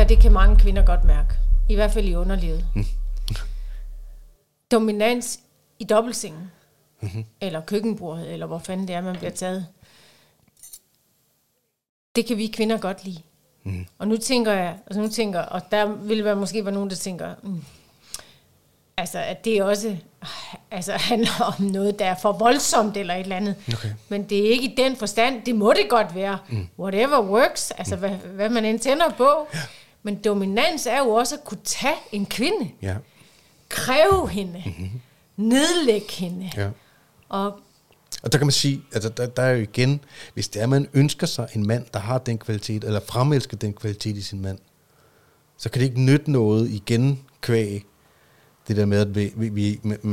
her, det kan mange kvinder godt mærke. I hvert fald i underlivet. Dominans i dobbeltsengen. Mm-hmm. Eller køkkenbordet, eller hvor fanden det er, man bliver taget. Det kan vi kvinder godt lide. Mm. Og nu tænker jeg, og der vil være måske være nogen, der tænker, altså at det også altså handler om noget, der er for voldsomt eller et eller andet. Okay. Men det er ikke i den forstand, det må det godt være. Mm. Whatever works, altså hvad man end tænder på. Ja. Men dominans er jo også at kunne tage en kvinde, ja. Kræve hende, mm-hmm. nedlægge hende. Ja. Og der kan man sige, altså der er jo igen, hvis det er, man ønsker sig en mand, der har den kvalitet, eller fremelsker den kvalitet i sin mand, så kan det ikke nytte noget igen kvæg det der med, at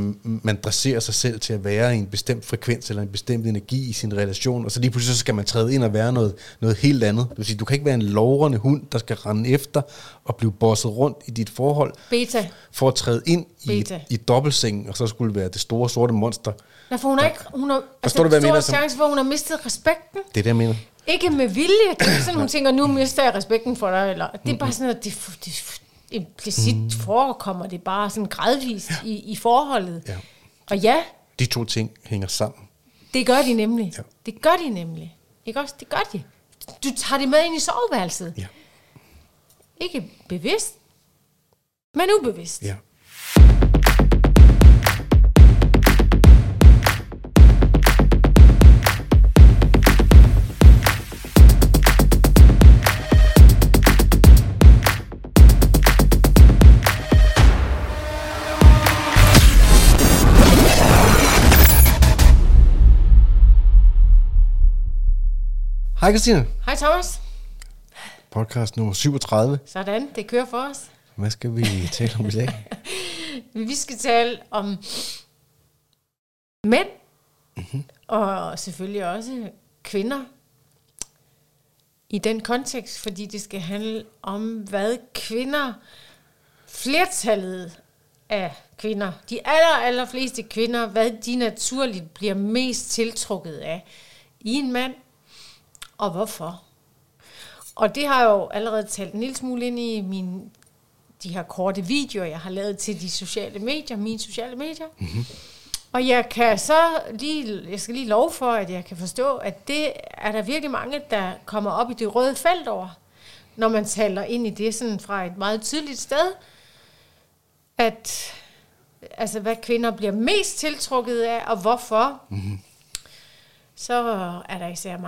man dresserer sig selv til at være i en bestemt frekvens, eller en bestemt energi i sin relation, og så lige pludselig så skal man træde ind og være noget helt andet. Det vil sige, du kan ikke være en lovrende hund, der skal rende efter og blive bosset rundt i dit forhold, Beta. For at træde ind i dobbeltsengen, og så skulle være det store sorte monster. Nej, for hun har ikke... Hun har, forstår altså, du, hvad jeg mener? Chance, hvor hun har mistet respekten. Det er det, jeg mener. Ikke med vilje. Det er sådan, hun tænker, nu mister jeg respekten for dig, eller... Det er bare sådan, at det implicit forekommer det bare sådan gradvist i forholdet. Ja. Og ja. De to ting hænger sammen. Det gør de nemlig. Ja. Det gør de nemlig. Ikke også? Det gør de. Du tager det med ind i soveværelset. Ja. Ikke bevidst, men ubevidst. Ja. Hej Christine. Hej Thomas. Podcast nummer 37. Sådan, det kører for os. Hvad skal vi tale om i dag? Vi skal tale om mænd, og selvfølgelig også kvinder i den kontekst, fordi det skal handle om, hvad kvinder, flertallet af kvinder, de allerfleste kvinder, hvad de naturligt bliver mest tiltrukket af i en mand, og hvorfor? Og det har jeg jo allerede talt en lille smule ind i de her korte videoer, jeg har lavet til de sociale medier, mine sociale medier. Mm-hmm. Og jeg skal lige love for, at jeg kan forstå, at det er der virkelig mange, der kommer op i det røde felt over, når man taler ind i det sådan fra et meget tydeligt sted, at altså hvad kvinder bliver mest tiltrukket af, og hvorfor. Mm-hmm. Så er der især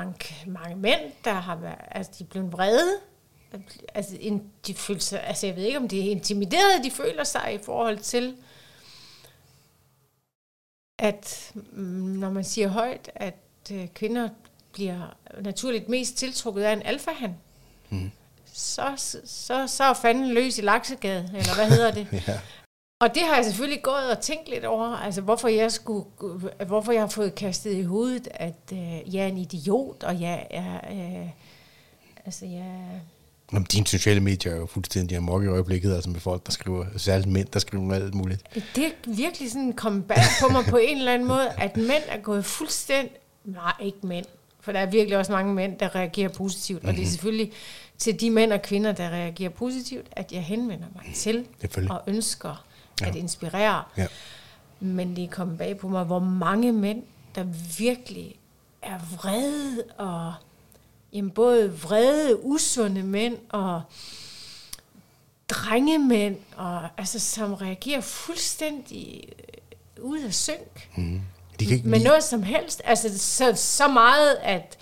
mange mænd, der har været, altså de er blevet vrede. Altså de føler sig, altså jeg ved ikke om det er intimideret, de føler sig i forhold til, at når man siger højt, at kvinder bliver naturligt mest tiltrukket af en alfahan, så er fanden løs i Laksegade, eller hvad hedder det? Ja. Og det har jeg selvfølgelig gået og tænkt lidt over, altså hvorfor jeg har fået kastet i hovedet, at jeg er en idiot, og jeg er, Jamen, dine sociale medier er jo fuldstændig amok i øjeblikket, altså med folk, der skriver, særligt mænd, der skriver alt muligt. Det er virkelig sådan kommet bag på mig på en eller anden måde, at mænd er gået fuldstændig, nej ikke mænd, for der er virkelig også mange mænd, der reagerer positivt, og det er selvfølgelig til de mænd og kvinder, der reagerer positivt, at jeg henvender mig til og ønsker at inspirere. Ja. Men det er kommet bag på mig, hvor mange mænd, der virkelig er vrede, og jamen, både vrede, usunde mænd, og drengemænd, og, altså, som reagerer fuldstændig ud af synk. Mm. Men noget som helst. Altså, så meget, at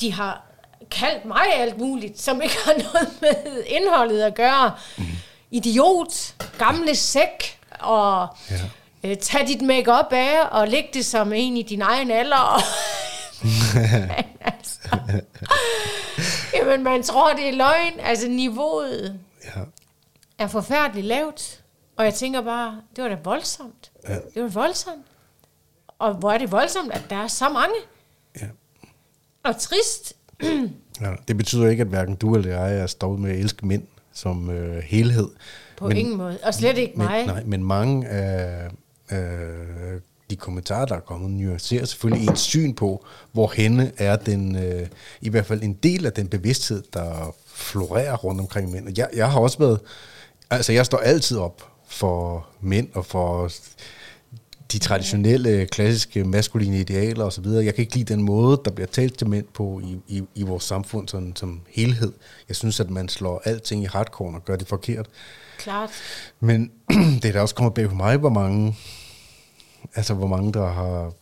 de har kaldt mig alt muligt, som ikke har noget med indholdet at gøre. Mm. Idiot, gamle sæk, og tag dit make-up af, og læg det som en i din egen alder. Altså, jamen, man tror, det er løgn. Altså, niveauet er forfærdeligt lavt. Og jeg tænker bare, det var da voldsomt. Ja. Det var voldsomt. Og hvor er det voldsomt, at der er så mange. Ja. Og trist. Ja, det betyder ikke, at hverken du eller jeg er stoppet med at elske mænd som helhed. På ingen måde. Og slet ikke mig. Nej, men mange af de kommentarer, der er kommet, nuancerer selvfølgelig ens syn på, hvor henne er den, i hvert fald en del af den bevidsthed, der florerer rundt omkring mænd. Jeg har også været, altså jeg står altid op for mænd og for de traditionelle, klassiske, maskuline idealer osv. Jeg kan ikke lide den måde, der bliver talt til mænd på i vores samfund sådan, som helhed. Jeg synes, at man slår alting i hardcore og gør det forkert. Klart. Men det er da også kommet bag på mig, hvor mange der har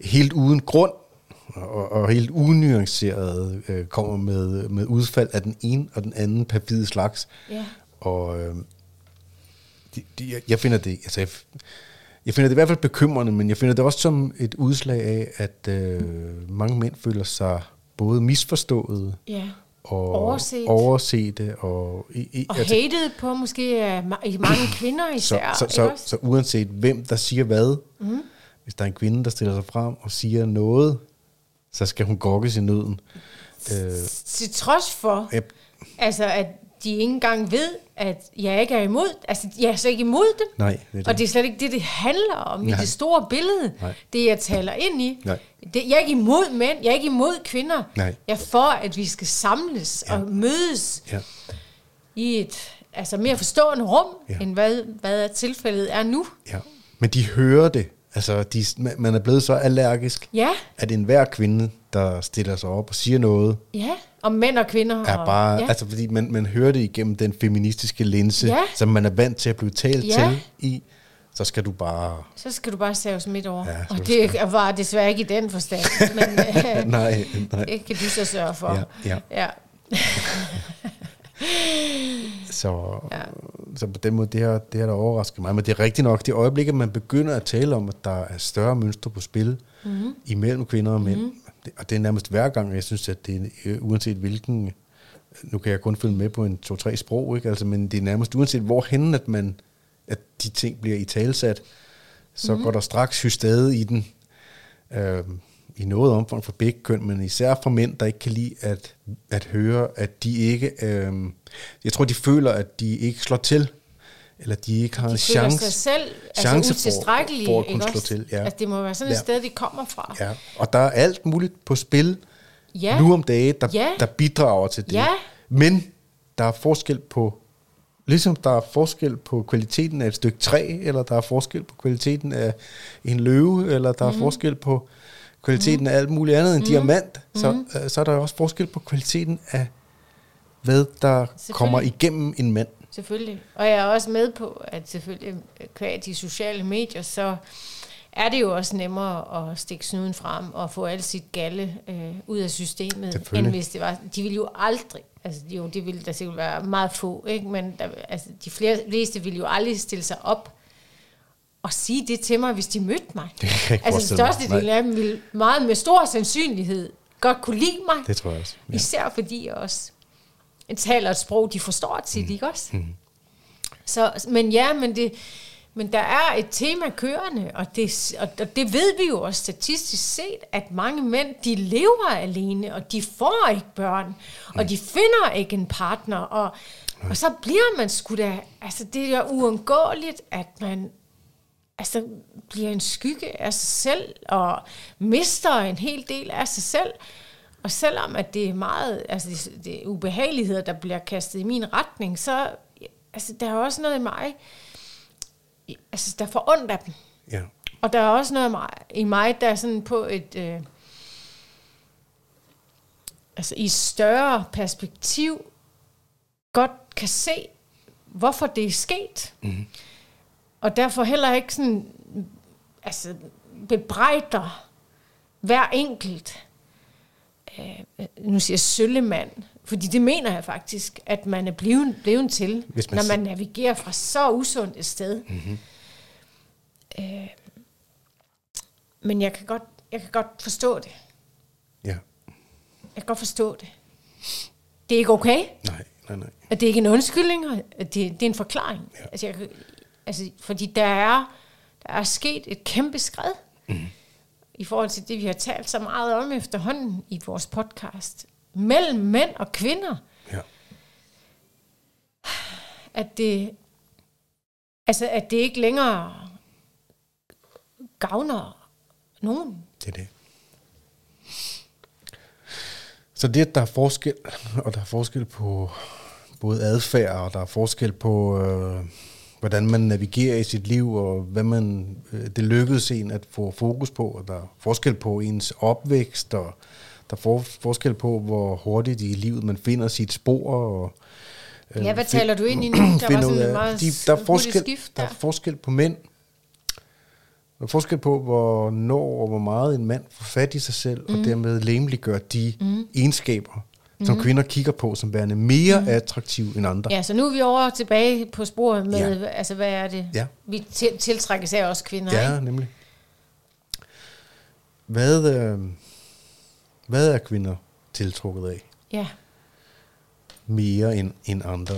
helt uden grund og helt unuanceret kommer med udfald af den ene og den anden perfide slags. Yeah. Og jeg finder det i hvert fald bekymrende, men jeg finder det også som et udslag af, at mange mænd føler sig både misforstået, yeah, og overset og hated på måske mange kvinder især. Så uanset hvem der siger hvad, hvis der er en kvinde, der stiller sig frem og siger noget, så skal hun gokkes i nøden. Til trods for, altså at de ikke engang ved, at jeg ikke er imod. Altså, jeg er så ikke imod dem. Nej, det er det. Og det er slet ikke det handler om. Nej. I det store billede. Nej. Det, jeg taler ind i. Nej. Det, jeg er ikke imod mænd. Jeg er ikke imod kvinder. Nej. Jeg er for, at vi skal samles, ja, og mødes, ja, i et mere forstående rum, ja, end hvad tilfældet er nu. Ja. Men de hører det. Altså, man er blevet så allergisk, ja, at enhver kvinde, der stiller sig op og siger noget, ja, om mænd og kvinder. Er bare, og, ja, altså, fordi man hører det igennem den feministiske linse, ja, som man er vant til at blive talt, ja, til i, så skal du bare sæves midt over. Ja, og det var desværre ikke i den forstand, men nej. Det kan du så sørge for. Ja. Så på den måde, det har der overrasket mig. Men det er rigtigt nok, det øjeblik, at man begynder at tale om, at der er større mønstre på spil, imellem kvinder og mænd, og det er nærmest hver gang, jeg synes, at det er, uanset hvilken, nu kan jeg kun følge med på en 2-3 sprog, ikke? Altså, men det er nærmest uanset hvorhenne, at de ting bliver italesat, så går der straks hystade i den, i noget omfang for begge køn, men især for mænd, der ikke kan lide at høre, at de ikke, jeg tror, de føler, at de ikke slår til, eller de ikke har en chance for at kunne slå til. Ja. Altså, det må være sådan et sted, de kommer fra. Ja. Og der er alt muligt på spil, ja, nu om dage, der bidrager til det. Ja. Men der er forskel på, ligesom der er forskel på kvaliteten af et stykke træ, eller der er forskel på kvaliteten af en løve, eller der er forskel på kvaliteten af alt muligt andet end diamant, så er der også forskel på kvaliteten af, hvad der kommer igennem en mand. Selvfølgelig. Og jeg er også med på, at selvfølgelig qua de sociale medier, så er det jo også nemmere at stikke snuden frem og få alt sit galle ud af systemet, end hvis det var. De ville jo aldrig, altså jo, det ville der sikkert være meget få, ikke? Men de fleste ville jo aldrig stille sig op og sige det til mig, hvis de mødte mig. Altså størstedelen af dem ville meget med stor sandsynlighed godt kunne lide mig. Det tror jeg også. Ja. Især fordi jeg også taler et sprog, de forstår tit, ikke også? Mm. Så, men der er et tema kørende, og det ved vi jo også statistisk set, at mange mænd, de lever alene, og de får ikke børn, og de finder ikke en partner, og så bliver man sgu da, altså det er uundgåeligt, at man bliver en skygge af sig selv, og mister en hel del af sig selv. Og selvom at det er meget, det er ubehageligheder, der bliver kastet i min retning, så der er også noget i mig, der får ondt af dem. Ja. Og der er også noget i mig, der er sådan på et i større perspektiv godt kan se, hvorfor det er sket. Mm-hmm. Og derfor heller ikke sådan, bebrejder hver enkelt, nu siger jeg søllemand, fordi det mener jeg faktisk, at man er blevet til, når man navigerer fra så usundt et sted. Mm-hmm. Men jeg kan godt forstå det. Ja. Jeg kan godt forstå det. Det er ikke okay. Nej. At det er ikke en undskyldning, at det er en forklaring. Ja. Fordi der er sket et kæmpe skred i forhold til det, vi har talt så meget om efterhånden i vores podcast, mellem mænd og kvinder. Ja. At det ikke længere gavner nogen. Det er det. Så det, at der er forskel, og der er forskel på både adfærd, og der er forskel på, hvordan man navigerer i sit liv, og hvad man, det lykkedes en at få fokus på, og der er forskel på ens opvækst, og der er forskel på, hvor hurtigt i livet man finder sit spor, og ja, hvad taler du ind i nu? Der var sådan meget hurtigt skift der. Der er forskel på mænd. Der er forskel på, hvornår og hvor meget en mand får fat i sig selv, og dermed lemliggør de egenskaber, som kvinder kigger på, som værende mere attraktive end andre. Ja, så nu er vi over tilbage på sporet med, altså hvad er det? Ja. Vi tiltrækkes af os kvinder, ja, ikke? Ja, nemlig. Hvad er kvinder tiltrukket af? Ja. Mere end andre.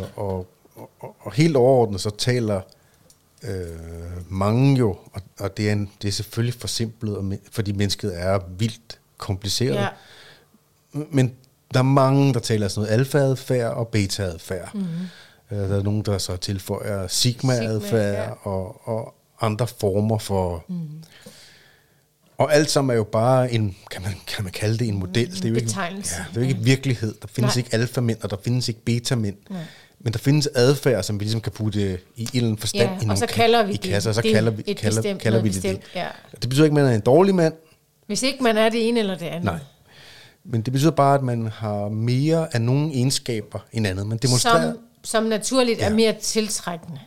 Og helt overordnet så taler mange jo, og det er selvfølgelig forsimplet, fordi mennesket er vildt kompliceret. Ja. Men der er mange, der taler sådan noget alfa-adfærd og beta-adfærd. Der er nogen, der så tilføjer sigma-adfærd og andre former for... Og alt sammen er jo bare en, kan man kalde det en model? Det er jo betegnelse. Ikke, ja, det er jo ikke virkelighed. Der findes ikke alfamænd, og der findes ikke betamænd. Men der findes adfærd, som vi ligesom kan putte i en eller anden forstand i nogle kasser, og så kalder vi det. Ja. Det betyder ikke, at man er en dårlig mand. Hvis ikke man er det ene eller det andet. Nej. Men det betyder bare, at man har mere af nogle egenskaber end andet. Man demonstrerer. Som naturligt er mere tiltrækkende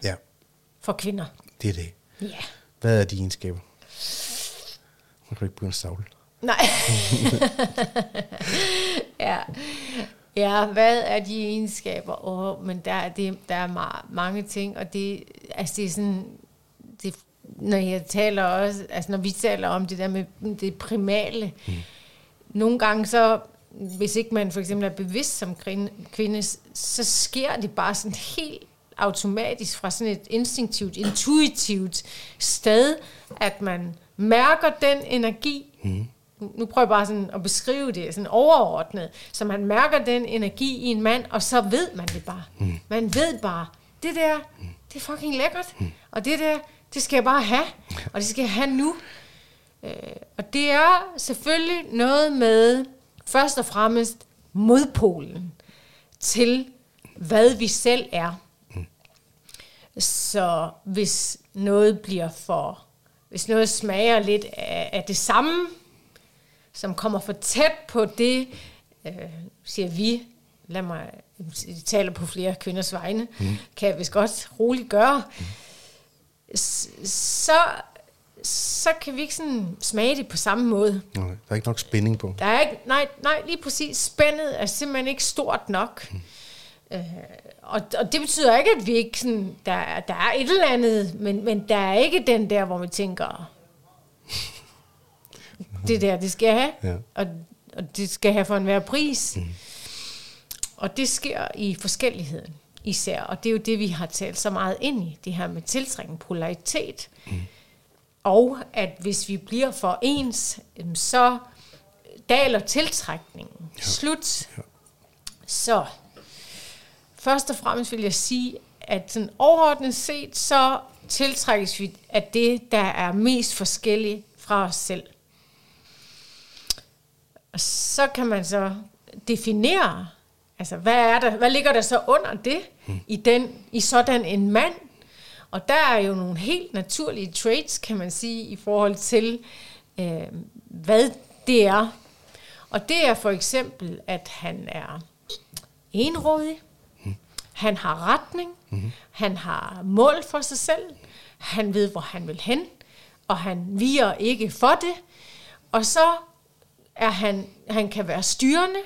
for kvinder. Det er det. Ja. Hvad er de egenskaber? Man kan ikke begynde at savle. Nej. Ja, hvad er de egenskaber? Men der er mange ting, og det er sådan... Det, når jeg taler også... Altså, når vi taler om det der med det primale... Nogle gange så, hvis ikke man for eksempel er bevidst som kvinde, så sker det bare sådan helt automatisk fra sådan et instinktivt, intuitivt sted, at man mærker den energi. Nu prøver jeg bare sådan at beskrive det sådan overordnet. Så man mærker den energi i en mand, og så ved man det bare. Man ved bare, det der, det er fucking lækkert. Og det der, det skal jeg bare have. Og det skal jeg have nu. Og det er selvfølgelig noget med først og fremmest modpolen til, hvad vi selv er. Så hvis noget hvis noget smager lidt af det samme, som kommer for tæt på det, siger vi, lad mig tale på flere kvinders vegne, kan jeg vist godt roligt gøre, så kan vi ikke sådan smage det på samme måde. Nej, der er ikke nok spænding på. Der er ikke, nej, lige præcis. Spændet er simpelthen ikke stort nok. Og det betyder ikke, at vi ikke sådan... Der er et eller andet, men der er ikke den der, hvor vi tænker... det der, det skal jeg have. Ja. Og det skal jeg have for enhver pris. Og det sker i forskelligheden især. Og det er jo det, vi har talt så meget ind i. Det her med tiltrækning, polaritet... Og at hvis vi bliver for ens, så daler tiltrækningen. Ja. Slut. Ja. Så først og fremmest vil jeg sige, at sådan overordnet set, så tiltrækkes vi af det, der er mest forskelligt fra os selv. Og så kan man så definere, altså hvad ligger der så under det i sådan en mand? Og der er jo nogle helt naturlige traits, kan man sige, i forhold til, hvad det er. Og det er for eksempel, at han er enrådig, han har retning, han har mål for sig selv, han ved, hvor han vil hen, og han viger ikke for det. Og så er han kan være styrende,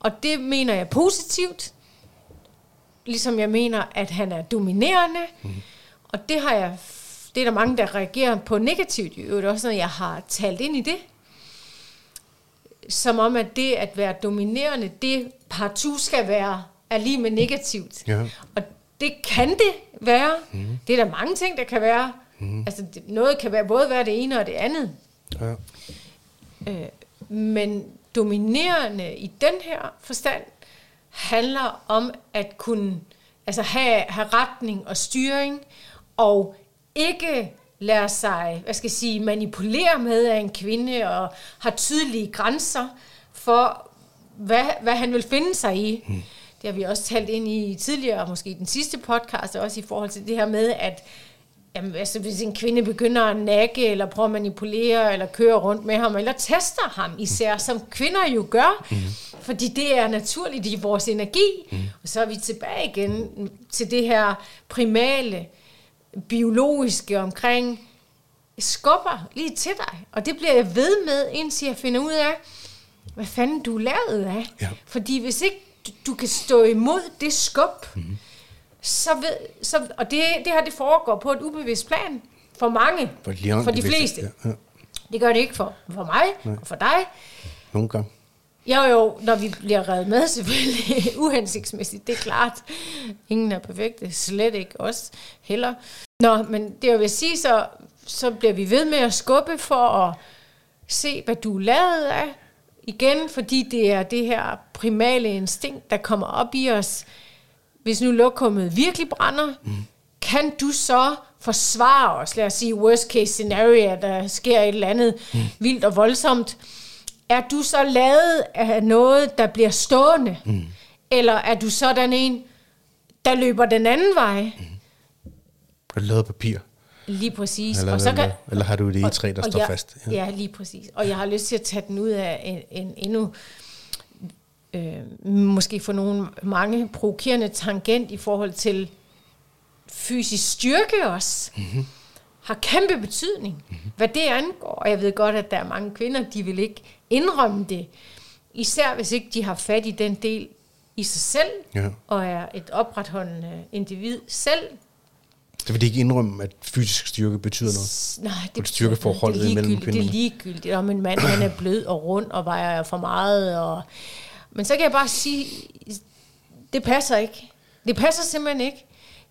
og det mener jeg positivt, ligesom jeg mener, at han er dominerende. Og det er der mange, der reagerer på negativt. Det er også noget, jeg har talt ind i det. Som om, at det at være dominerende, det partout skal være, er lige med negativt. Ja. Og det kan det være. Det er der mange ting, der kan være. Altså, noget kan både være det ene og det andet. Ja. Men dominerende i den her forstand, handler om at kunne have retning og styring, og ikke lader sig, hvad skal jeg sige, manipulere med af en kvinde og har tydelige grænser for, hvad han vil finde sig i. Mm. Det har vi også talt ind i tidligere, og måske i den sidste podcast, og også i forhold til det her med, at jamen, altså, hvis en kvinde begynder at nakke, eller prøver at manipulere, eller køre rundt med ham, eller tester ham især, som kvinder jo gør, fordi det er naturligt i vores energi. Mm. Og så er vi tilbage igen til det her primale, biologiske omkring, skubber lige til dig. Og det bliver jeg ved med, indtil jeg finder ud af, hvad fanden du er lavet af. Ja. Fordi hvis ikke du kan stå imod det skub, og det her, det foregår på et ubevidst plan for mange, for de fleste. Ja. Det gør det ikke for mig, nej, og for dig. Nogle gange. Jo, når vi bliver revet med, selvfølgelig uhensigtsmæssigt, det er klart. Ingen er perfekte, slet ikke os heller. Nå, men det jeg vil sige, så bliver vi ved med at skubbe for at se, hvad du er lavet af. Igen, fordi det er det her primale instinkt, der kommer op i os. Hvis nu lokummet virkelig brænder, kan du så forsvare os? Lad os sige, worst case scenario, der sker et eller andet vildt og voldsomt. Er du så lavet af noget, der bliver stående? Mm. Eller er du sådan en, der løber den anden vej? Er du lavet papir? Lige præcis. Eller, og så kan, eller har du det E3, der står fast? Ja, lige præcis. Og jeg har lyst til at tage den ud af en endnu... måske for nogle mange provokerende tangent i forhold til fysisk styrke også, har kæmpe betydning, hvad det angår. Og jeg ved godt, at der er mange kvinder, de vil ikke indrømme det, især hvis ikke de har fat i den del i sig selv, og er et opretholdende individ selv. Så vil de ikke indrømme, at fysisk styrke betyder noget? Nej, det styrkeforholdet imellem kvinderne. Det er ligegyldigt, om en mand han er blød og rund og vejer for meget og... Men så kan jeg bare sige, det passer ikke. Det passer simpelthen ikke.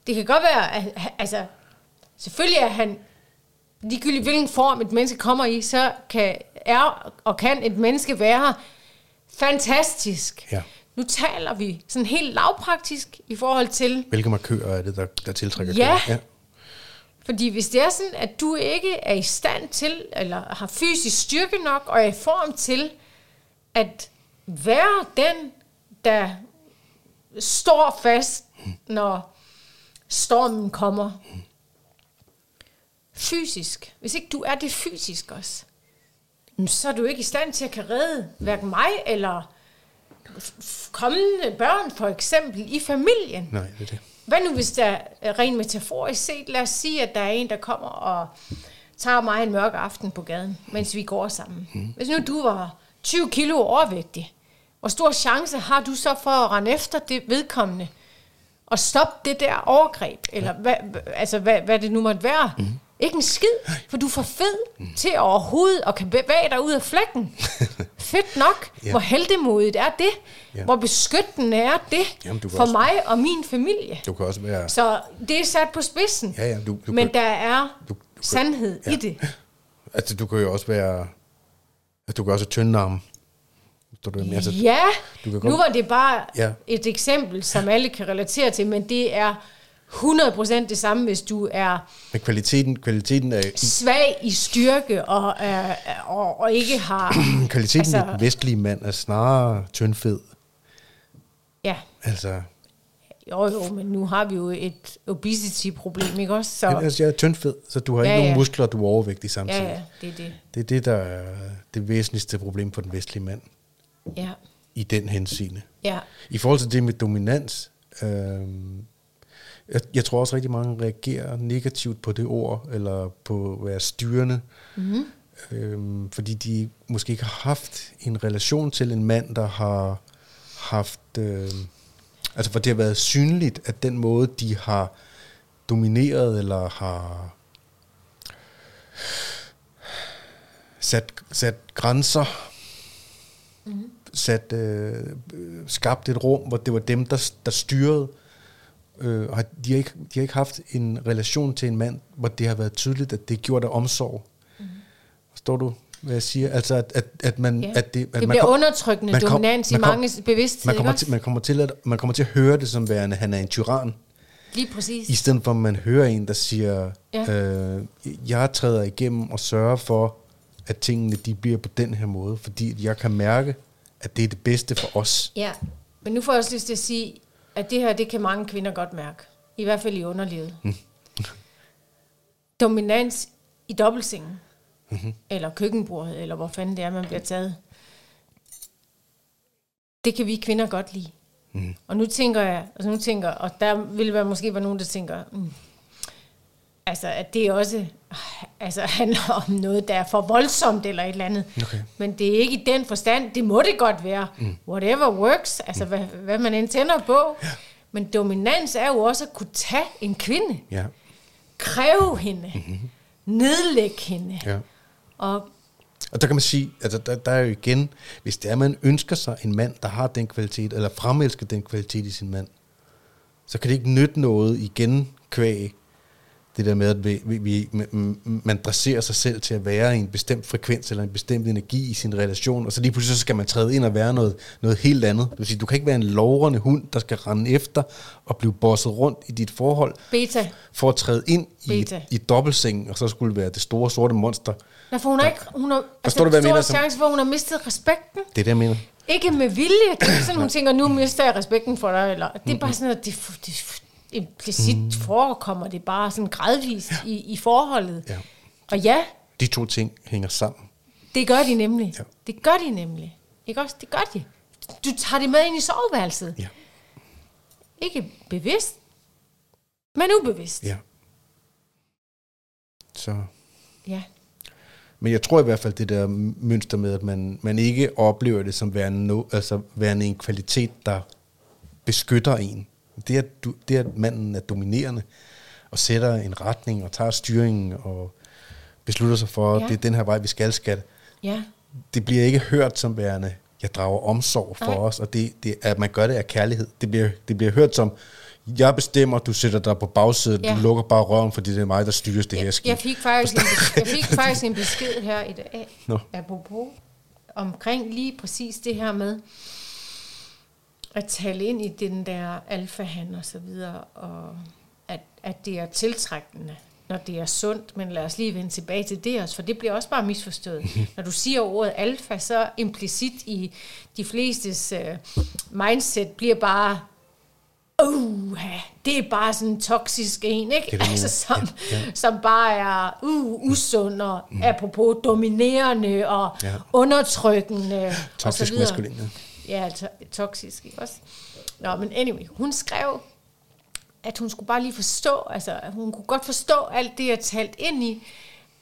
Det kan godt være, at altså, selvfølgelig er han, ligegyldigt hvilken form et menneske kommer i, så kan et menneske være fantastisk. Ja. Nu taler vi sådan helt lavpraktisk i forhold til... Hvilke markører er det, der tiltrækker kvinder? Ja. Fordi hvis det er sådan, at du ikke er i stand til, eller har fysisk styrke nok, og er i form til, at... være den, der står fast, når stormen kommer. Fysisk. Hvis ikke du er det fysisk også, så er du ikke i stand til at kan redde hverken mig eller kommende børn, for eksempel, i familien. Nej, det er det. Hvad nu, hvis der rent metaforisk set, lad os sige, at der er en, der kommer og tager mig en mørk aften på gaden, mens vi går sammen. Hvis nu du var 20 kilo overvægtig. Hvor stor chance har du så for at rende efter det vedkommende? Og stoppe det der overgreb? Eller hvad det nu måtte være? Ikke en skid, for du er for fed til overhovedet at kan bevæge dig ud af flækken. Fedt nok. Ja. Hvor heldemodigt er det? Ja. Hvor beskyttende er det? Jamen, for mig og min familie? Du kan også være... Så det er sat på spidsen. Ja, men kan... der er sandhed i det. Altså, du kan jo også være... Du kan også tynde armen. Ja, nu var det bare et eksempel, som alle kan relatere til, men det er 100% det samme, hvis du er kvaliteten er svag i styrke og ikke har... kvaliteten altså, i den vestlige mand er snarere tyndfed. Ja. Altså... Jo, men nu har vi jo et obesity-problem, ikke også? Så... Altså, jeg er tyndfed, så du har ikke nogen muskler, du er overvægtig samtidig. Ja, det er det. Det er det, der er det væsentligste problem for den vestlige mand. Ja. I den henseende. Ja. I forhold til det med dominans, jeg tror også rigtig mange reagerer negativt på det ord, eller på at være styrende, fordi de måske ikke har haft en relation til en mand, der har haft... Altså for det har været synligt, at den måde, de har domineret eller har sat grænser, skabt et rum, hvor det var dem, der styrede. Og de har ikke haft en relation til en mand, hvor det har været tydeligt, at det gjorde der omsorg. Forstår du, hvad jeg siger? Altså at man at det bliver man undertrykkende dominans i manges bevidsthed. Man kommer til at høre det som værende, han er en tyran. Lige præcis. I stedet for, at man hører en, der siger, jeg træder igennem og sørger for, at tingene de bliver på den her måde, fordi jeg kan mærke, at det er det bedste for os. Ja, men nu får jeg også lyst til at sige, at det her, det kan mange kvinder godt mærke. I hvert fald i underlivet. Dominans i dobbeltsengen. Mm-hmm. Eller køkkenbordet, eller hvor fanden det er, man bliver taget. Det kan vi kvinder godt lide. Mm. Og nu tænker jeg, og der vil være måske være nogen, der tænker, altså at det også altså handler om noget, der er for voldsomt eller et eller andet. Okay. Men det er ikke i den forstand, det må det godt være. Mm. Whatever works, altså hvad man end tænder på. Ja. Men dominans er jo også at kunne tage en kvinde, kræve hende, nedlægge hende. Ja. Og der kan man sige, altså der er jo igen, hvis det er, man ønsker sig en mand, der har den kvalitet, eller fremelsker den kvalitet i sin mand, så kan det ikke nytte noget igen kvæg det der med, at man dresserer sig selv til at være i en bestemt frekvens, eller en bestemt energi i sin relation, og så lige pludselig så skal man træde ind og være noget helt andet. Det vil sige, du kan ikke være en lovrende hund, der skal rende efter og blive bosset rundt i dit forhold, for at træde ind i dobbeltsengen, og så skulle være det store sorte monster. Nej, for hun har ikke... Forstår du, hvad jeg mener? Stor chance, hvor hun har mistet respekten. Det er det, jeg mener. Ikke med vilje. Det er sådan, hun tænker, nu mister jeg respekten for dig, eller... Det er bare sådan, at implicit forekommer det bare sådan gradvist i forholdet. Ja. Og de to ting hænger sammen. Det gør de nemlig. Ja. Det gør de nemlig. Ikke også? Det gør de. Du tager det med ind i soveværelset. Ja. Ikke bevidst, men ubevidst. Ja. Så. Ja. Men jeg tror i hvert fald det der mønster med, at man ikke oplever det som værende, altså værende en kvalitet, der beskytter en. Det at manden er dominerende og sætter en retning og tager styringen og beslutter sig for, at det er den her vej, vi skal. Ja. Det bliver ikke hørt som værende, jeg drager omsorg for os, og det, at man gør det af kærlighed. Det bliver hørt som, jeg bestemmer, du sætter dig på bagsædet, du lukker bare røven, fordi det er mig, der styrer det her skidt. Jeg fik faktisk en besked her i dag, apropos, omkring lige præcis det her med, at tale ind i den der alfahan og så videre, og at det er tiltrækkende, når det er sundt, men lad os lige vende tilbage til det også, for det bliver også bare misforstået. Når du siger ordet alfa, så implicit i de flestes mindset bliver bare, det er bare sådan en toksisk en, ikke? Altså, som bare er usund og apropos dominerende og undertrykkende. Toksisk maskulin, ja, toksisk, ikke også? Nå, men anyway, hun skrev, at hun skulle bare lige forstå, altså at hun kunne godt forstå alt det, jeg talte ind i,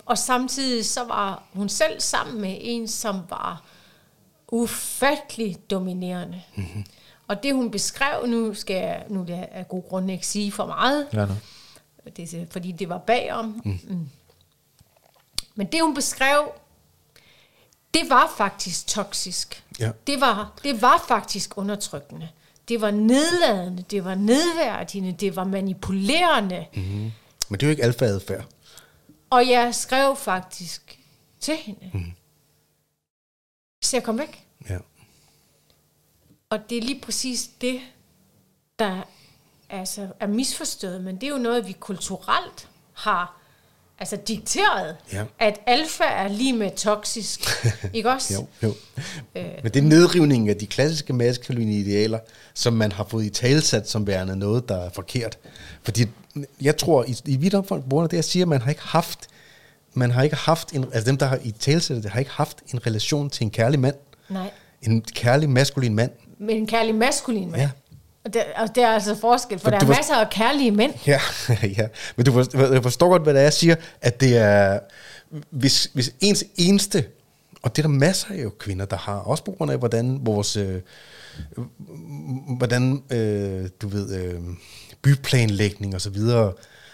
og samtidig så var hun selv sammen med en, som var ufattelig dominerende. Mm-hmm. Og det, hun beskrev, nu det af gode grunde ikke sige for meget, det, fordi det var bagom. Mm. Men det, hun beskrev, det var faktisk toksisk. Ja. Det var faktisk undertrykkende. Det var nedladende, det var nedværdigende, det var manipulerende. Mm-hmm. Men det er jo ikke alfa-adfærd. Og jeg skrev faktisk til hende. Mm-hmm. Så jeg kom væk. Ja. Og det er lige præcis det, der altså er misforstået, men det er jo noget, vi kulturelt har altså dikteret, at alfa er lige med toksisk, ikke også? Jo. Men det er nedrivningen af de klassiske maskuline idealer, som man har fået i talesat som værende noget, der er forkert. Fordi jeg tror, i vidt omfang, bruger det, jeg siger, altså dem, der har i talesat det, har ikke haft en relation til en kærlig mand. Nej. En kærlig maskulin mand. Men en kærlig maskulin mand? Ja. Og det er altså forskel, for der er masser af kærlige mænd. Ja. Men du forstår godt, hvad det er, jeg siger, at det er, hvis ens eneste, og det er der masser af jo kvinder, der har, også på grund af, hvordan vores, byplanlægning og så videre,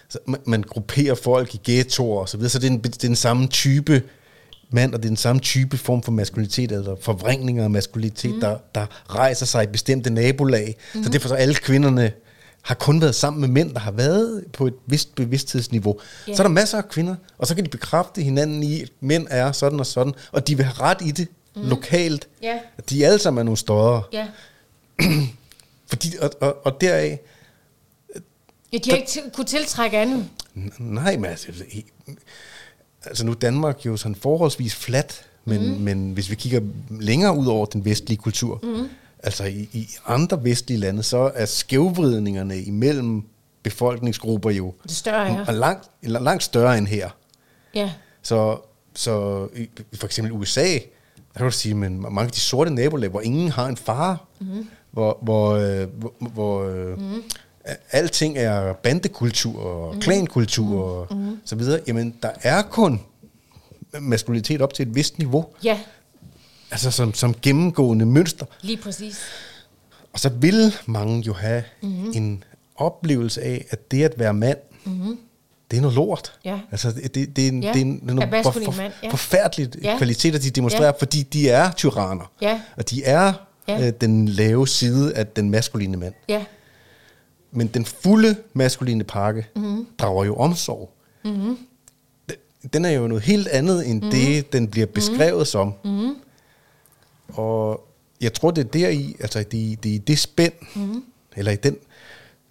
så man grupperer folk i ghettoer og så videre, så det er den samme type mand, og det er den samme type form for maskulinitet, eller forvrængninger af maskulinitet, der rejser sig i bestemte nabolag. Mm-hmm. Så derfor så alle kvinderne har kun været sammen med mænd, der har været på et vist bevidsthedsniveau. Yeah. Så er der masser af kvinder, og så kan de bekræfte hinanden i, at mænd er sådan og sådan, og de vil have ret i det lokalt. Yeah. De alle sammen er nogle større. Yeah. Fordi, og deraf, Ja, de har ikke kunne tiltrække andet. Nej, men altså nu er Danmark jo sådan forholdsvis flat, men hvis vi kigger længere ud over den vestlige kultur, altså i andre vestlige lande, så er skævvridningerne imellem befolkningsgrupper jo langt større end her. Ja. Så for eksempel USA, der kan du sige, men mange af de sorte nabolag, hvor ingen har en far, hvor alting er bandekultur og klankultur og så videre, jamen der er kun maskulinitet op til et vist niveau. Ja. Altså som gennemgående mønster. Lige præcis. Og så vil mange jo have en oplevelse af, at det at være mand, det er noget lort. Ja. Altså, det er forfærdeligt kvaliteter, de demonstrerer, fordi de er tyranner. Ja. Og de er den lave side af den maskuline mand. Ja. Men den fulde maskuline pakke drager jo omsorg. Mm-hmm. Den er jo noget helt andet, end det, den bliver beskrevet som. Mm-hmm. Og jeg tror, det er deri, altså det er i det spænd, eller i den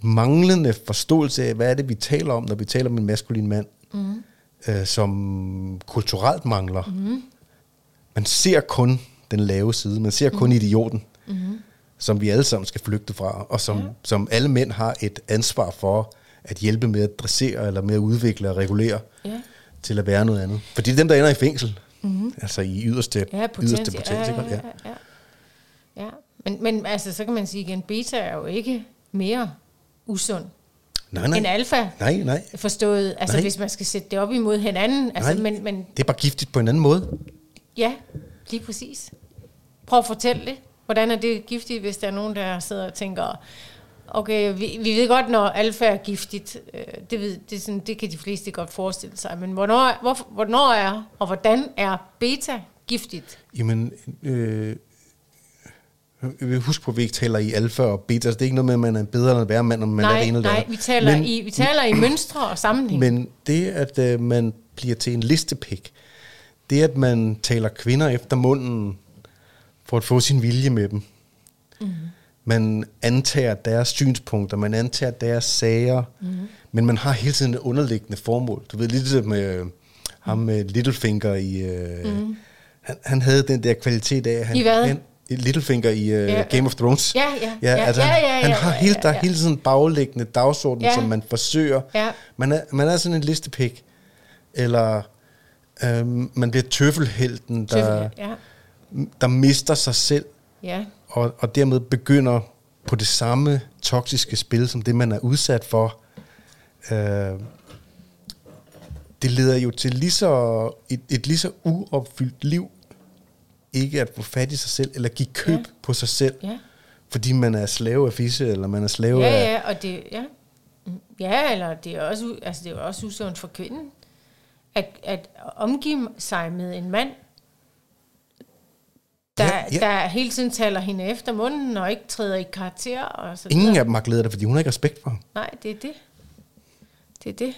manglende forståelse af, hvad er det, vi taler om, når vi taler om en maskulin mand, som kulturelt mangler. Mm-hmm. Man ser kun den lave side, man ser kun idioten, som vi alle sammen skal flygte fra, og som alle mænd har et ansvar for at hjælpe med at dressere, eller med at udvikle og regulere, til at være noget andet. Fordi det er dem, der ender i fængsel. Mm-hmm. Altså i yderste potens. Ja. Men altså, så kan man sige igen, beta er jo ikke mere usund end alfa. Nej. Forstået, altså hvis man skal sætte det op imod hinanden. Altså, men, det er bare giftigt på en anden måde. Ja, lige præcis. Prøv at fortælle det. Hvordan er det giftigt, hvis der er nogen, der sidder og tænker, okay, vi ved godt, når alfa er giftigt, det kan de fleste godt forestille sig, men hvornår er, og hvordan er beta giftigt? Jamen, husk på, at vi ikke taler i alfa og beta, så det er ikke noget med, at man er bedre eller værre mand, om man er det ene eller andet. Vi taler i mønstre og sammenhæng. Men det, at man bliver til en listepik, det, at man taler kvinder efter munden, for at få sin vilje med dem. Mm-hmm. Man antager deres synspunkter, man antager deres sager, men man har hele tiden et underliggende formål. Du ved, lidt med ham med Littlefinger i... Han havde den der kvalitet af... Littlefinger i Game of Thrones. Han har hele tiden baglæggende dagsorden, som man forsøger. Ja. Man er sådan en listepik, eller man bliver tøffelhelten, der mister sig selv, og dermed begynder på det samme toksiske spil, som det, man er udsat for. Det leder jo til et lige så uopfyldt liv, ikke at få fat i sig selv, eller give køb på sig selv, fordi man er slave af fisse, eller man er slave af... Ja, og det... Ja, ja, eller det er også, altså det er også usundt for kvinden, at omgive sig med en mand, der hele tiden taler hende efter munden, og ikke træder i karakter. Og så ingen af dem har glædet dig, fordi hun har ikke respekt for ham. Nej, det er det. Det er det.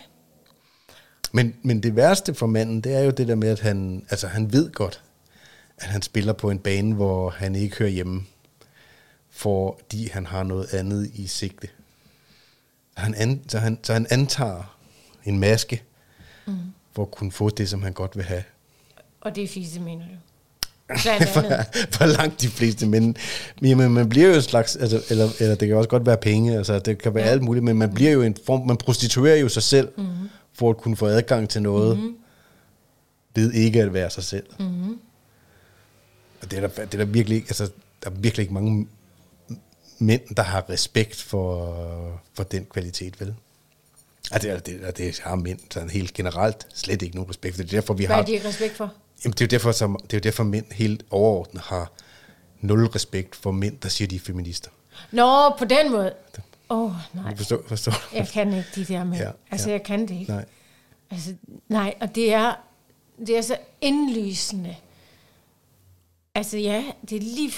Men det værste for manden, det er jo det der med, at han ved godt, at han spiller på en bane, hvor han ikke hører hjemme, fordi han har noget andet i sigte. Så han antager en maske, for at kunne få det, som han godt vil have. Og det er fise, mener du? For langt de fleste, men man bliver jo en slags, altså, eller det kan også godt være penge, altså det kan være alt muligt, men man bliver jo en form, man prostituerer jo sig selv, for at kunne få adgang til noget, ved ikke at være sig selv. Mm-hmm. Og det er der virkelig ikke, altså der er virkelig ikke mange mænd, der har respekt for den kvalitet, vel? Det har mænd sådan helt generelt slet ikke nogen respekt for. Det er derfor, hvad har de ikke respekt for? Jamen, det er jo derfor mænd helt overordnet har nul respekt for mænd, der siger, de er feminister. Nå, på den måde. Nej. Forstår. Jeg kan ikke de der mænd. Ja, altså, jeg kan det ikke. Nej. Altså, nej, og det er så indlysende. Altså, ja, det er lige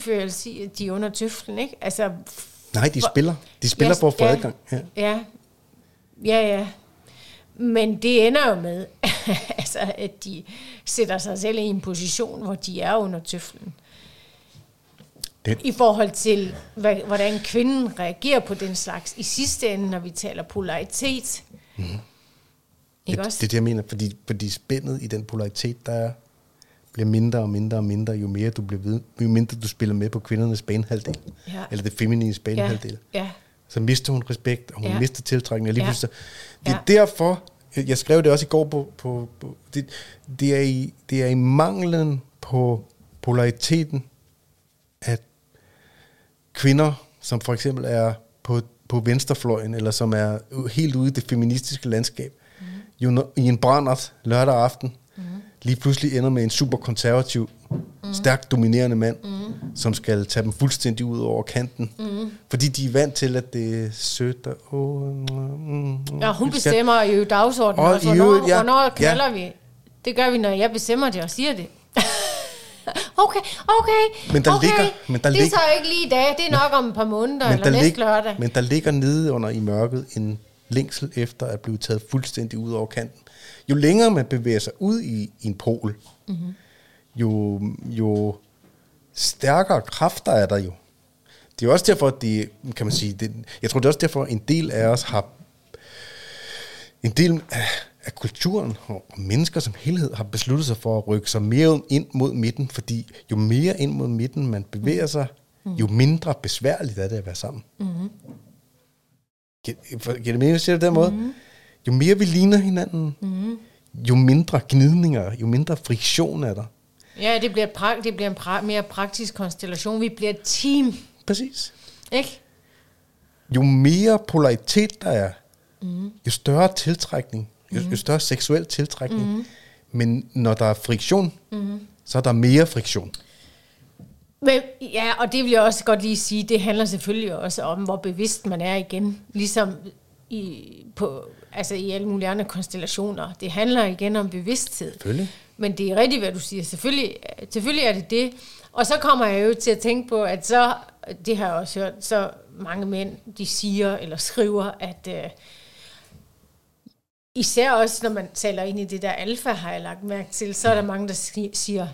før, jeg vil sige, at de er under tøflen, ikke? Altså, nej, de spiller for at få adgang. Ja. Men det ender jo med, altså, at de sætter sig selv i en position, hvor de er under tøflen. i forhold til, hvordan kvinden reagerer på den slags i sidste ende, når vi taler polaritet. Mm. Ikke også? Det er det, jeg mener, fordi spændet i den polaritet, der er, bliver mindre og mindre og mindre, jo mere du bliver ved, jo mindre du spiller med på kvindernes banehalvdel, ja. Eller det feminine banehalvdel. Ja. Ja. Så mister hun respekt, og hun ja. Mister tiltrækningen. Og lige ja. Pludselig, det er ja. Derfor, jeg skrev det også i går, på det er i manglen på polariteten, at kvinder, som for eksempel er på venstrefløjen, eller som er helt ude i det feministiske landskab, mm. i en brandert lørdag aften, mm. lige pludselig ender med en super konservativ, mm. stærkt dominerende mand, mm. som skal tage dem fuldstændig ud over kanten. Mm. Fordi de er vant til, at det er sødt og... ja, hun bestemmer jo dagsordenen, og hvornår knalder ja. Vi. Det gør vi, når jeg bestemmer det og siger det. Okay. Men der okay. ligger, det er så ikke lige i dag, det er nok om et par måneder eller næste lørdag. Men der ligger nede under i mørket en længsel efter at blive taget fuldstændig ud over kanten. Jo længere man bevæger sig ud i en pol, mm-hmm. jo stærkere kræfter er der jo. Det er også derfor, det kan man sige. Jeg tror det er også derfor, en del af os har en del af kulturen og mennesker som helhed har besluttet sig for at rykke sig mere ind mod midten, fordi jo mere ind mod midten man bevæger sig, jo mindre besværligt er det at være sammen. Mm-hmm. Giver det mening, siger det på den måde? Mm-hmm. Jo mere vi ligner hinanden, mm-hmm. jo mindre gnidninger, jo mindre friktion er der. Ja, det bliver, mere praktisk konstellation. Vi bliver et team. Præcis. Ikke? Jo mere polaritet der er, mm-hmm. jo større tiltrækning, jo større seksuel tiltrækning. Mm-hmm. Men når der er friktion, mm-hmm. så er der mere friktion. Men, ja, og det vil jeg også godt lige sige, det handler selvfølgelig også om, hvor bevidst man er igen. Ligesom i alle mulige andre konstellationer. Det handler igen om bevidsthed. Men det er rigtigt, hvad du siger. Selvfølgelig er det det. Og så kommer jeg jo til at tænke på, at så, det har jeg også hørt, så mange mænd, de siger eller skriver, at... især også, når man taler ind i det der alfa, har jeg lagt mærke til, så er der mange, der siger,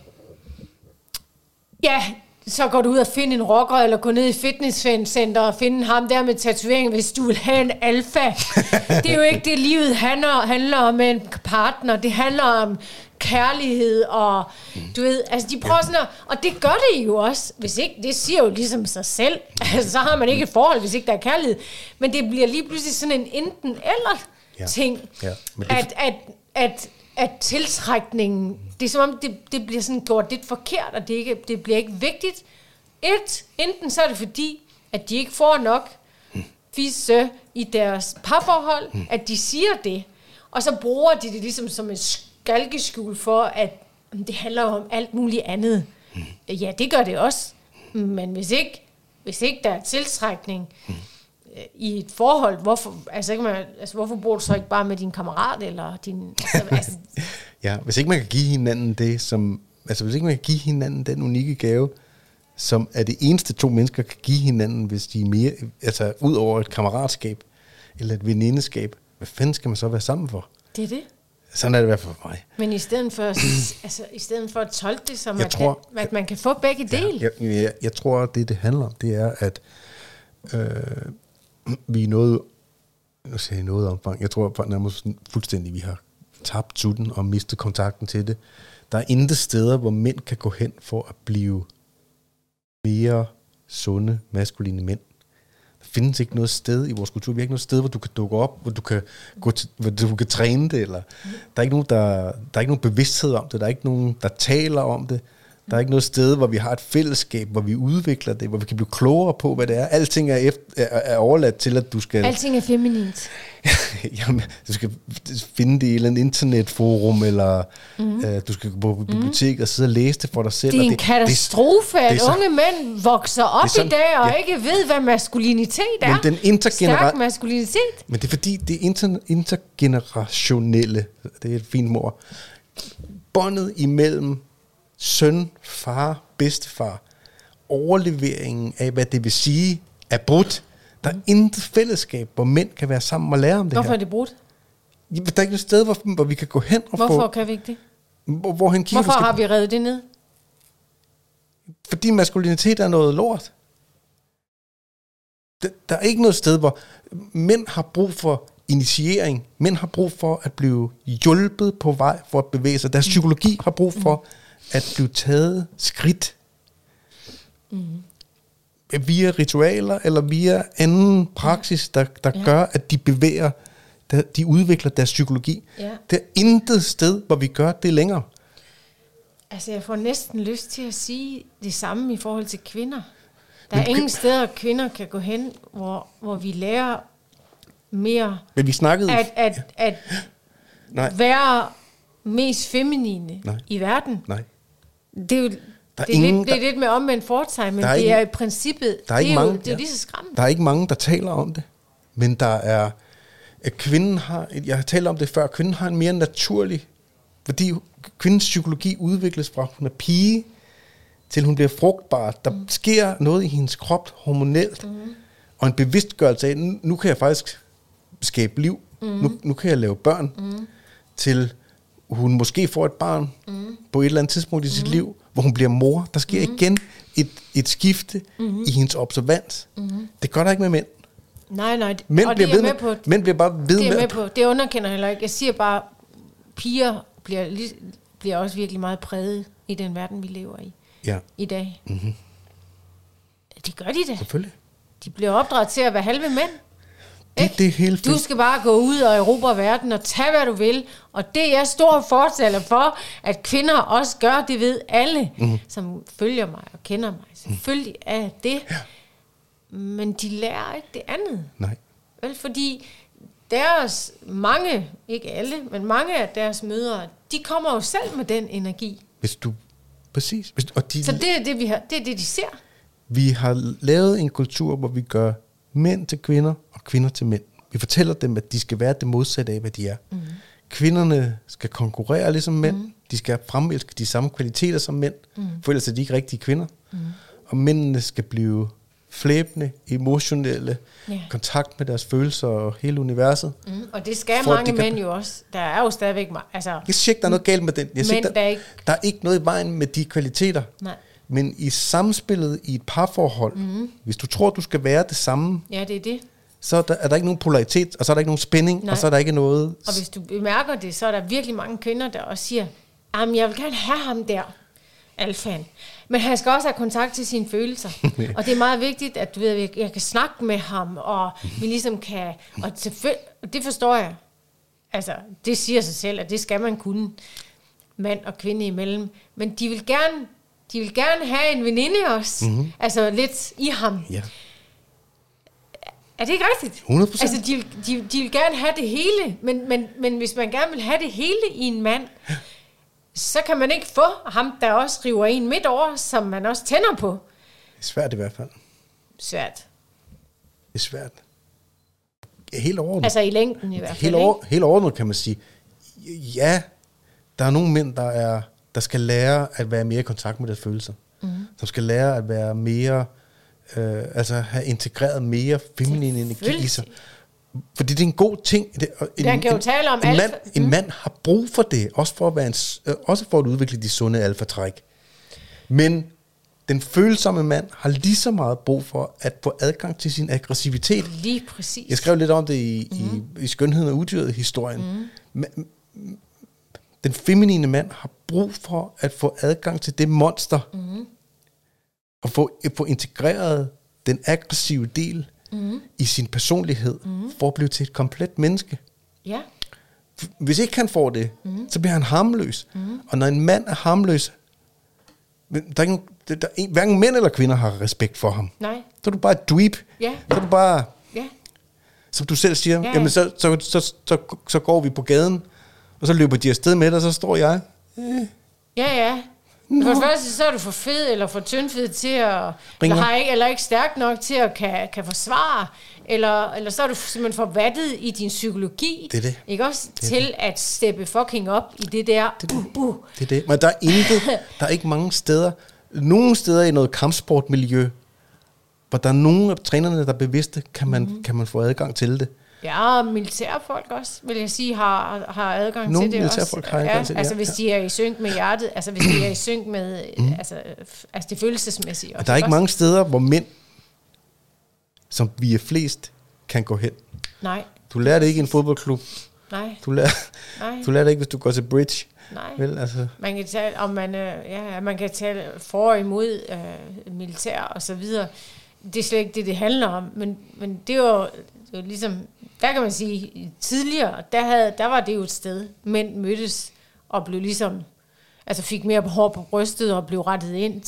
ja, så går du ud og finder en rocker, eller går ned i fitnesscenter og finder ham der med tatovering, hvis du vil have en alfa. Det er jo ikke det, livet handler om en partner. Det handler om kærlighed, og du ved, altså de prøver sådan at, og det gør det jo også, hvis ikke, det siger jo ligesom sig selv, altså så har man ikke et forhold, hvis ikke der er kærlighed. Men det bliver lige pludselig sådan en enten eller ja. Ting, ja. At tiltrækningen, det er som om, det bliver sådan gjort lidt forkert, og det bliver ikke vigtigt. Enten så er det fordi, at de ikke får nok fisse i deres parforhold, at de siger det, og så bruger de det ligesom som en skalkeskjul for, at det handler om alt muligt andet. Ja, det gør det også, men hvis ikke der er tiltrækning, i et forhold, hvorfor bor du så ikke bare med din kammerat eller din... Ja, hvis ikke man kan give hinanden det, som... Altså, hvis ikke man kan give hinanden den unikke gave, som er det eneste to mennesker kan give hinanden, hvis de er mere... Altså, ud over et kammeratskab eller et venindeskab, hvad fanden skal man så være sammen for? Det er det. Sådan er det i hvert fald for mig. Men i stedet for, at tolke det som, at man kan få begge dele. Jeg tror, at det handler om, det er, at... vi er noget, nu siger jeg noget omfang, jeg tror nærmest fuldstændig, vi har tabt tutten og mistet kontakten til det. Der er intet steder, hvor mænd kan gå hen for at blive mere sunde, maskuline mænd. Der findes ikke noget sted i vores kultur, vi har ikke noget sted, hvor du kan dukke op, hvor du kan gå til, hvor du kan træne det, eller der er ikke nogen, der er ikke nogen bevidsthed om det, der er ikke nogen, der taler om det. Der er ikke noget sted, hvor vi har et fællesskab, hvor vi udvikler det, hvor vi kan blive klogere på, hvad det er. Alting er, er overladt til, at du skal... Alting er feminint. Jamen, du skal finde det i et eller andet internetforum, eller du skal på biblioteket og sidde og læse det for dig selv. Det er en katastrofe, at unge mænd vokser op sådan, i dag, og ikke ved, hvad maskulinitet er. Men stærk maskulinitet. Men det er fordi, det intergenerationelle, det er et fint mor, båndet imellem søn, far, bedstefar, overleveringen af, hvad det vil sige, er brudt. Der er intet fællesskab, hvor mænd kan være sammen og lære om det. Hvorfor her. Hvorfor er det brudt? Jamen, der er ikke noget sted, hvor vi kan gå hen og hvorfor få... Hvorfor kan vi ikke det? Hvorfor har vi revet det ned? Fordi maskulinitet er noget lort. Der er ikke noget sted, hvor mænd har brug for initiering. Mænd har brug for at blive hjulpet på vej for at bevæge sig. Deres psykologi har brug for at blive taget skridt. Via ritualer eller via anden praksis, der gør, at de bevæger, de udvikler deres psykologi. Ja. Det er intet sted, hvor vi gør det længere. Altså, jeg får næsten lyst til at sige det samme i forhold til kvinder. Der er ingen steder, kvinder kan gå hen, hvor vi lærer mere. Men vi snakkede at være mest feminine i verden. Nej. Det er jo det er lidt med omvendt fortegn, men det er i princippet, det er jo lige så skræmmende. Der er ikke mange, der taler om det, men der er, at kvinden har, jeg har talt om det før, kvinden har en mere naturlig, fordi kvindens psykologi udvikles fra, hun er pige, til hun bliver frugtbar. Der sker noget i hendes krop, hormonelt, og en bevidstgørelse af, nu kan jeg faktisk skabe liv, nu kan jeg lave børn, til hun måske får et barn på et eller andet tidspunkt i sit liv, hvor hun bliver mor. Der sker igen et skifte i hendes observans. Det gør der ikke med mænd. Nej, og det er med på. Mænd bliver bare ved med. Det er med på. Det underkender heller ikke. Jeg siger bare, piger bliver også virkelig meget præget i den verden, vi lever i i dag. Det gør de da. Selvfølgelig. De bliver opdraget til at være halve mænd. Det er helt du skal bare gå ud og erobre verden og tage, hvad du vil. Og det er stor fortæller for, at kvinder også gør, det ved alle, som følger mig og kender mig. Selvfølgelig er det. Ja. Men de lærer ikke det andet. Nej. Vel, fordi deres mange, ikke alle, men mange af deres mødre, de kommer jo selv med den energi. Så det er det, vi har, det er det, de ser. Vi har lavet en kultur, hvor vi gør mænd til kvinder og kvinder til mænd. Vi fortæller dem, at de skal være det modsatte af, hvad de er. Kvinderne skal konkurrere ligesom mænd. De skal fremælske de samme kvaliteter som mænd, for ellers er de ikke rigtige kvinder. Og mændene skal blive flæbende, emotionelle, kontakt med deres følelser og hele universet. Og det skal mange mænd jo også. Der er jo stadigvæk meget. Altså, jeg synes ikke, der er noget galt med den. Jeg synes, der er ikke noget i vejen med de kvaliteter. Nej. Men i samspillet i et parforhold, hvis du tror, du skal være det samme, det er det. Så er der ikke nogen polaritet, og så er der ikke nogen spænding, og så er der ikke noget. Og hvis du bemærker det, så er der virkelig mange kvinder, der også siger, jeg vil gerne have ham der, alfaen. Men han skal også have kontakt til sine følelser. Og det er meget vigtigt, at du ved, at jeg kan snakke med ham, og vi ligesom kan... Og det forstår jeg. Altså, det siger sig selv, at det skal man kunne, mand og kvinde imellem. Men de vil gerne... De vil gerne have en veninde også. Altså lidt i ham. Ja. Er det ikke rigtigt? 100%. Altså de vil gerne have det hele. Men hvis man gerne vil have det hele i en mand, så kan man ikke få ham, der også river en midt over, som man også tænder på. Det er svært i hvert fald. Det er svært. Helt overordnet. Altså i længden i hvert fald. Helt overordnet kan man sige. Ja, der er nogle mænd, der skal lære at være mere i kontakt med deres følelser. Som skal lære at være mere, altså have integreret mere feminin energi i sig. Fordi det er en god ting. En mand har brug for det, også for at være også for at udvikle de sunde alfatræk. Men den følsomme mand har lige så meget brug for at få adgang til sin aggressivitet. Lige præcis. Jeg skrev lidt om det i Skønheden og Udyret historien. Den feminine mand har brug for at få adgang til det monster, og få integreret den aggressive del i sin personlighed, for at blive til et komplet menneske. Ja. Hvis ikke han får det, så bliver han harmløs. Og når en mand er harmløs, hverken mænd eller kvinder har respekt for ham. Nej. Så er du bare et dweeb. Ja. Så er du bare, som du selv siger, jamen så går vi på gaden, og så løber de afsted med dig, og så står jeg. For det første, så er du for fed eller for tyndfed til at... Eller ikke stærk nok til at kan forsvare. Eller så er du simpelthen for vattet i din psykologi. Det er det. Ikke også? Det til det. At steppe fucking op i det der... Det er det. Men der er ikke mange steder... Nogle steder i noget kampsportmiljø, hvor der er nogle af trænerne, der er bevidste, kan man få adgang til det. Ja, og militærfolk også, vil jeg sige, har adgang nogle til det også. Nogle militærfolk har adgang til det, altså hvis de er i synk med hjertet, altså hvis de er i synk med, altså det følelsesmæssige. Og også, der er ikke mange steder, hvor mænd, som vi er flest, kan gå hen. Nej. Du lærer det ikke i en fodboldklub. Nej. Du lærer det ikke, hvis du går til bridge. Nej. Vel, altså. Man kan tale om, man kan tale for og imod militær og så videre. Det er slet ikke det handler om, men det er jo ligesom, der kan man sige, tidligere, der var det jo et sted, mænd mødtes og blev ligesom, altså fik mere hår på brystet og blev rettet ind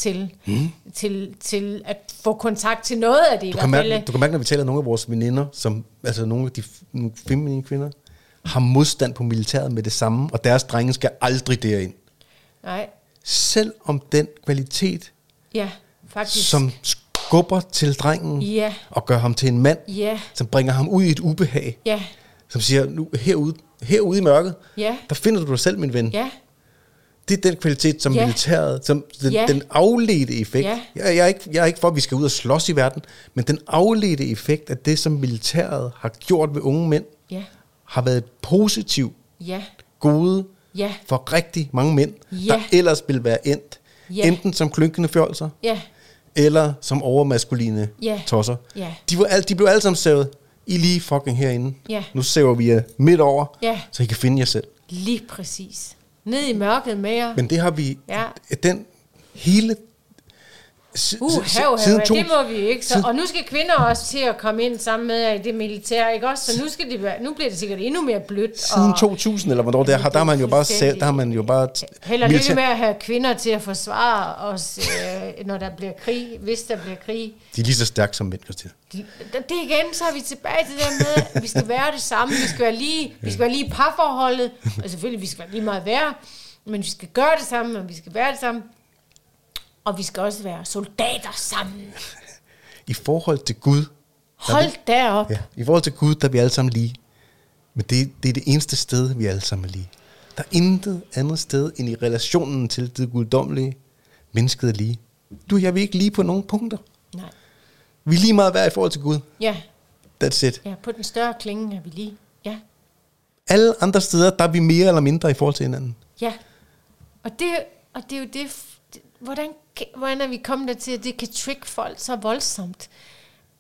til at få kontakt til noget af det. Du kan mærke, når vi taler nogle af vores veninder, som, altså nogle af de feminine kvinder, har modstand på militæret med det samme, og deres drenge skal aldrig derind. Nej. Selv om den kvalitet, ja, faktisk, som skubber til drengen, ja, og gør ham til en mand, ja, som bringer ham ud i et ubehag, ja, som siger, nu herude i mørket, ja, der finder du dig selv, min ven. Ja. Det er den kvalitet, som militæret, som den afledte effekt. Ja. Jeg er ikke for, at vi skal ud og slås i verden, men den afledte effekt af det, som militæret har gjort ved unge mænd, ja, har været positiv, ja, gode, ja, for rigtig mange mænd, ja, der ellers ville være endt, ja, enten som klynkende fjolser, ja, eller som overmaskuline, yeah, tosser. Yeah. De blev alle sammen sævet. I lige fucking herinde. Yeah. Nu sæver vi jer midt over, yeah, så I kan finde jer selv. Lige præcis. Ned i mørket med jer. Men det har vi, ja, den hele... det må vi ikke. Så, og nu skal kvinder også til at komme ind sammen med det militære, ikke også? Så nu bliver det sikkert endnu mere blødt. Siden 2000, eller hvornår, der har man jo bare... Heller lykke med at have kvinder til at forsvare os, når der bliver krig, hvis der bliver krig. De er lige så stærke som mænd, Christine. Det igen, så er vi tilbage til det med, at vi skal være det samme, vi skal være lige i parforholdet, og selvfølgelig, vi skal være lige meget værre, men vi skal gøre det samme, og vi skal være det samme. Og vi skal også være soldater sammen. I forhold til Gud... I forhold til Gud, der er vi alle sammen lige. Men det er det eneste sted, vi alle sammen er lige. Der er intet andet sted, end i relationen til det guddommelige. Mennesket er lige. Du og jeg er ikke lige på nogen punkter. Nej. Vi er lige meget værd i forhold til Gud. Ja. That's it. Ja, på den større klinge er vi lige. Ja. Alle andre steder, der er vi mere eller mindre i forhold til hinanden. Ja. Og det er jo det... Hvordan er vi kommet der til, at det kan trick folk så voldsomt,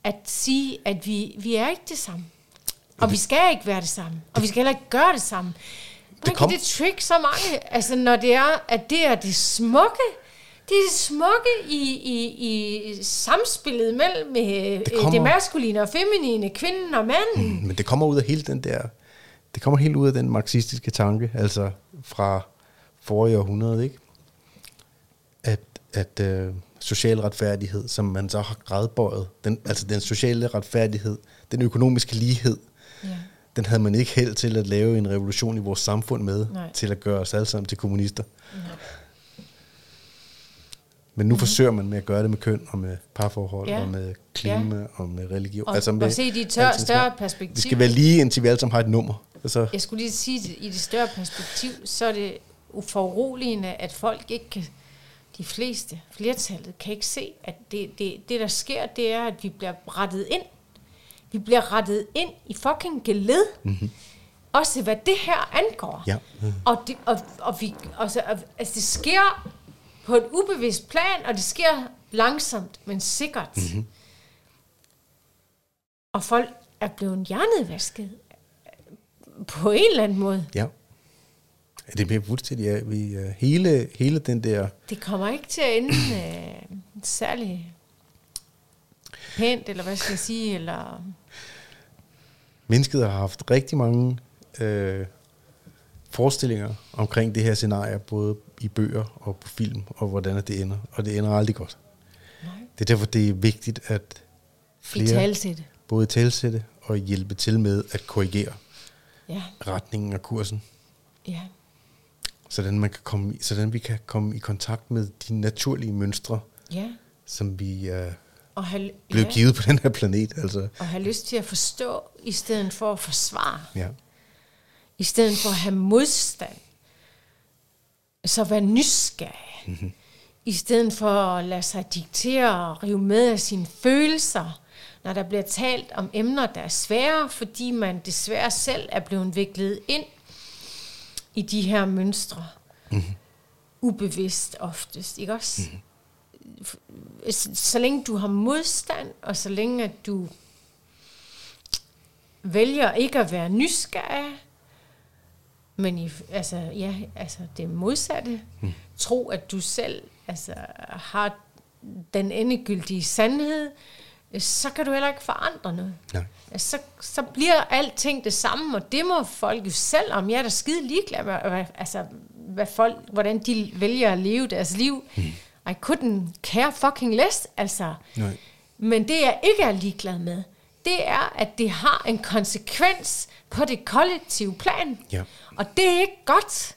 at sige, at vi er ikke det samme, og vi skal ikke være det samme, og vi skal heller ikke gøre det samme. Hvordan kan det trick så mange, altså når det er, at det er det smukke, i samspillet mellem det maskuline og feminine, kvinden og manden. Men det kommer ud af hele den der, det kommer helt ud af den marxistiske tanke, altså fra forrige århundrede, ikke? At social retfærdighed, som man så har gradbøjet, den sociale retfærdighed, den økonomiske lighed, ja, den havde man ikke held til at lave en revolution i vores samfund med, nej, til at gøre os alle sammen til kommunister. Nej. Men nu forsøger man med at gøre det med køn, og med parforhold, ja, og med klima, ja, og med religion. Og se de større perspektiv. Vi skal være lige, indtil vi alle sammen har et nummer. Altså. Jeg skulle lige sige, at i det større perspektiv, så er det uforuroligende, at folk ikke kan... De fleste, flertallet, kan ikke se, at det der sker, det er, at vi bliver rettet ind. Vi bliver rettet ind i fucking geled. Mm-hmm. Også hvad det her angår. Ja. Mm-hmm. Og det sker på et ubevidst plan, og det sker langsomt, men sikkert. Mm-hmm. Og folk er blevet hjernevasket på en eller anden måde. Ja. Det er mere fuldstændig, ja. Vi hele den der... Det kommer ikke til at ende særlig pænt, eller hvad skal jeg sige, eller... Mennesket har haft rigtig mange forestillinger omkring det her scenarie, både i bøger og på film, og hvordan det ender. Og det ender aldrig godt. Nej. Det er derfor, det er vigtigt, at flere... Både talsætte og hjælpe til med at korrigere, ja, retningen og kursen. Ja. Sådan vi kan komme i kontakt med de naturlige mønstre, ja, som vi blev, ja, givet på den her planet. Altså. Og have lyst til at forstå, i stedet for at forsvare. Ja. I stedet for at have modstand. Så være nysgerrig. Mm-hmm. I stedet for at lade sig diktere og rive med af sine følelser. når der bliver talt om emner, der er svære, fordi man desværre selv er blevet viklet ind i de her mønstre. Mm-hmm. Ubevidst oftest, ikke også? Mm-hmm. Så længe du har modstand, og så længe at du vælger ikke at være nysgerrig, men det modsatte, tro at du selv har den endegyldige sandhed, så kan du heller ikke forandre noget. Nej. Så bliver alting det samme, og det må folk jo selv om. Jeg er da skide ligeglad med, hvad folk, hvordan de vælger at leve deres liv. Mm. I couldn't care fucking less, Nej. Men det jeg ikke er ligeglad med, det er, at det har en konsekvens på det kollektive plan. Ja. Og det er ikke godt.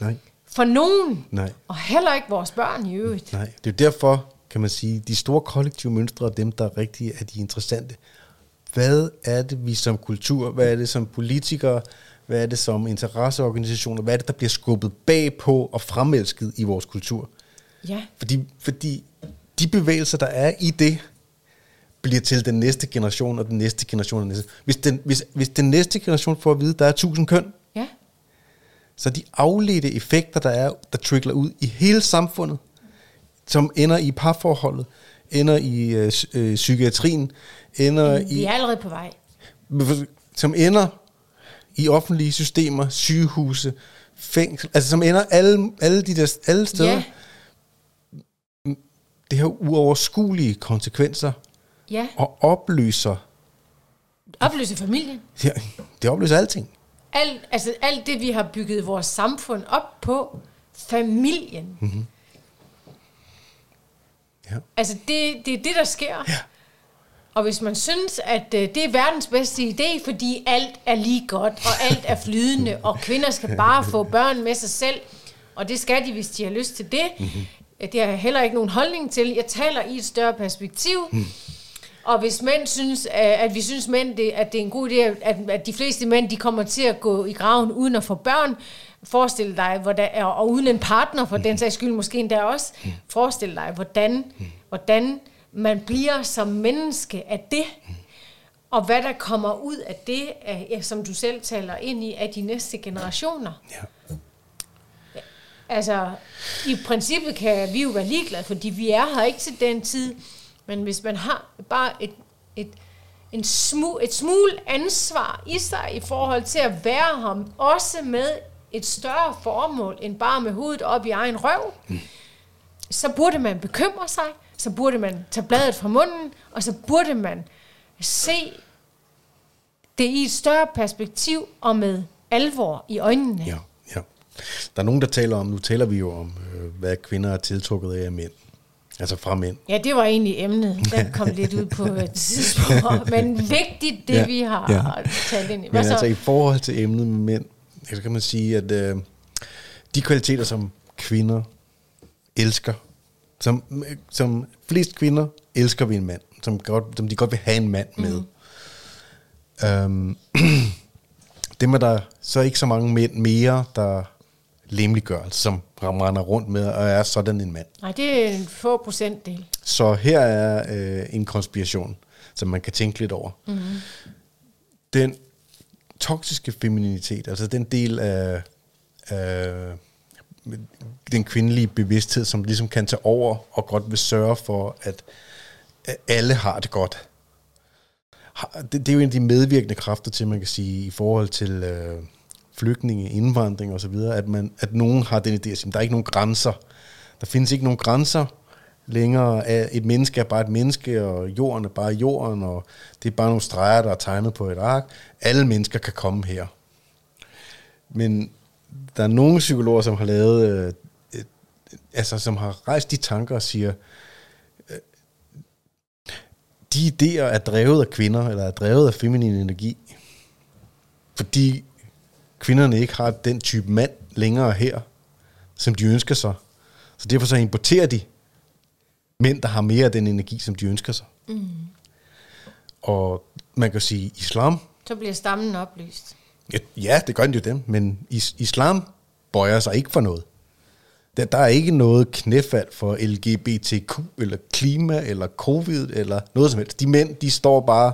Nej. For nogen. Nej. Og heller ikke vores børn i øvrigt. Nej. Det er derfor, kan man sige, de store kollektive mønstre og dem, der er rigtige, er de interessante. Hvad er det, vi som kultur, hvad er det som politikere, hvad er det som interesseorganisationer, hvad er det, der bliver skubbet bagpå og fremelsket i vores kultur? Ja. Fordi de bevægelser, der er i det, bliver til den næste generation, og den næste generation, og den næste. Hvis den næste generation får at vide, der er 1000 køn, ja. Så de afledte effekter, der trickler ud i hele samfundet, som ender i parforholdet, ender i psykiatrien, ender i... Vi er allerede på vej. Som ender i offentlige systemer, sygehuse, fængsel, som ender alle steder. Ja. Det har uoverskuelige konsekvenser. Ja. Og opløser familien. Ja, det opløser alting. Alt det, vi har bygget vores samfund op på, familien. Mm-hmm. Ja. Det er det, der sker. Ja. Og hvis man synes, at det er verdens bedste idé, fordi alt er lige godt, og alt er flydende, og kvinder skal bare få børn med sig selv, og det skal de, hvis de har lyst til det. Mm-hmm. Det har jeg heller ikke nogen holdning til. Jeg taler i et større perspektiv. Mm. Og hvis mænd synes, at vi synes mænd, at det er en god idé, at de fleste mænd, de kommer til at gå i graven uden at få børn, forestil dig, hvordan, og uden en partner, for den sags skyld måske endda også, forestil dig, hvordan man bliver som menneske af det, og hvad der kommer ud af det, som du selv taler ind i, af de næste generationer. Ja. I princippet kan vi jo være ligeglade, fordi vi er her ikke til den tid. Men hvis man har bare et smule ansvar i sig i forhold til at være ham, også med et større formål end bare med hovedet op i egen røv, så burde man bekymre sig, så burde man tage bladet fra munden, og så burde man se det i et større perspektiv og med alvor i øjnene. Ja, ja. Der er nogen, der taler om, nu taler vi jo om, hvad kvinder er tiltrukket af mænd. Altså fra mænd. Ja, det var egentlig emnet. Den kom lidt ud på et tidspunkt. Men vigtigt, det vi har talt ind i. Men i forhold til emnet med mænd, så kan man sige, at de kvaliteter, som kvinder elsker, som flest kvinder elsker ved en mand, som de godt vil have en mand med. Mm. Dem er der så ikke så mange mænd mere, der lemliggørelse, som render rundt med og er sådan en mand. Nej, det er en få procentdel. Så her er en konspiration, som man kan tænke lidt over. Mm-hmm. Den toksiske femininitet, altså den del af den kvindelige bevidsthed, som ligesom kan tage over og godt vil sørge for, at alle har det godt. Det er jo en af de medvirkende kræfter til, man kan sige, i forhold til... flygtninge, indvandring og så videre, at nogen har den idé at sige, der er ikke nogen grænser. Der findes ikke nogen grænser længere. Et menneske er bare et menneske, og jorden er bare jorden, og det er bare nogle streger, der er tegnet på et ark. Alle mennesker kan komme her. Men der er nogle psykologer, som har lavet, som har rejst de tanker og siger, de idéer er drevet af kvinder, eller er drevet af feminin energi, fordi kvinderne ikke har den type mand længere her, som de ønsker sig. Så derfor så importerer de mænd, der har mere af den energi, som de ønsker sig. Mm. Og man kan sige, islam... Så bliver stammen oplyst. Ja, det gør den jo dem, men islam bøjer sig ikke for noget. Der er ikke noget knæfald for LGBTQ, eller klima, eller covid, eller noget som helst. De mænd, de står bare...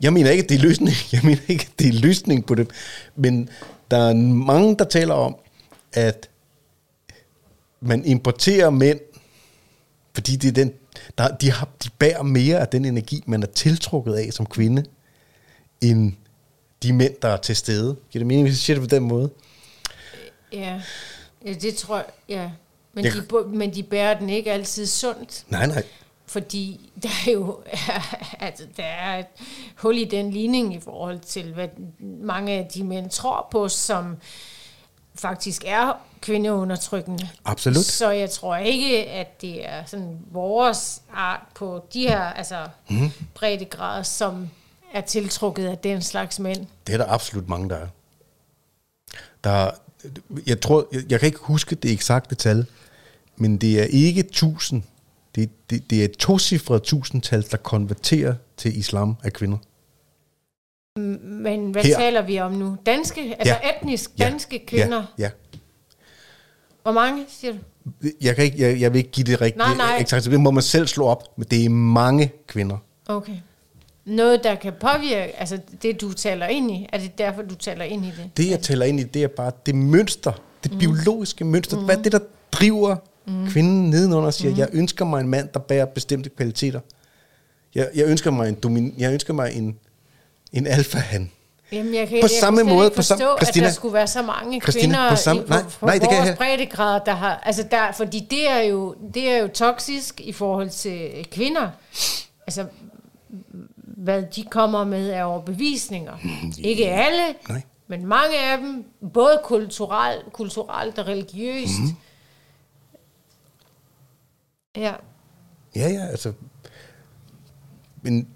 Jeg mener ikke, at det er løsning. Jeg mener ikke, at det er løsning på det. Men der er mange, der taler om, at man importerer mænd, fordi det er den, de bærer mere af den energi, man er tiltrukket af som kvinde, end de mænd, der er til stede. Giver det mening, hvis jeg siger det på den måde? Ja, det tror jeg, ja. Men de bærer den ikke altid sundt. Nej. Fordi der er jo altså, der er et hul i den ligning i forhold til, hvad mange af de mænd tror på, som faktisk er kvindeundertrykkende. Absolut. Så jeg tror ikke, at det er sådan vores art på de her altså, breddegrader, som er tiltrukket af den slags mænd. Det er der absolut mange, der er. Jeg tror, jeg kan ikke huske det eksakte tal, men det er ikke 1000. Det er et 2-cifret tusindtal, der konverterer til islam af kvinder. Men hvad taler vi om nu? Danske, altså etnisk danske kvinder? Ja. Hvor mange, siger du? Jeg vil ikke give det rigtigt. Nej. Det må man selv slå op, men det er mange kvinder. Okay. Noget, der kan påvirke, altså det, du taler ind i, er det derfor, du taler ind i det? Det, jeg taler ind i, det er bare det mønster, det biologiske mønster. Hvad er det, der driver kvinden nedenunder og siger, jeg ønsker mig en mand, der bærer bestemte kvaliteter. Jeg ønsker mig en alfahan. Jamen, jeg kan ikke forstå, Christina, at der skulle være så mange kvinder på vores breddegrader, der har... Altså der, fordi det er jo toksisk i forhold til kvinder. Altså, hvad de kommer med af overbevisninger. Ikke alle, men mange af dem, både kulturelt og religiøst. Ja, altså... Men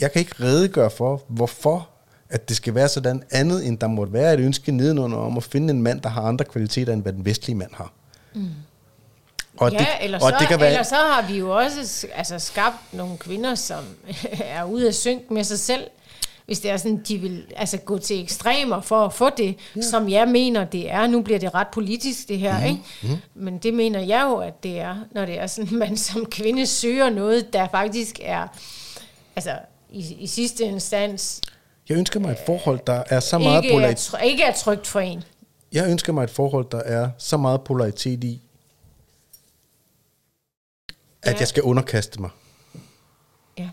jeg kan ikke redegøre for, hvorfor at det skal være sådan andet, end der måtte være et ønske nedenunder om at finde en mand, der har andre kvaliteter, end hvad den vestlige mand har. Ellers så har vi jo også altså, skabt nogle kvinder, som er ude af synk med sig selv, hvis det er sådan, de vil altså, gå til ekstremer for at få det, som jeg mener, det er. Nu bliver det ret politisk, det her, ikke? Men det mener jeg jo, at det er, når det er sådan, man som kvinde søger noget, der faktisk er... Altså, i sidste instans... Jeg ønsker mig et forhold, der er så meget polaritet... Ikke er trygt for en. Jeg ønsker mig et forhold, der er så meget polaritet i, at jeg skal underkaste mig. Ja.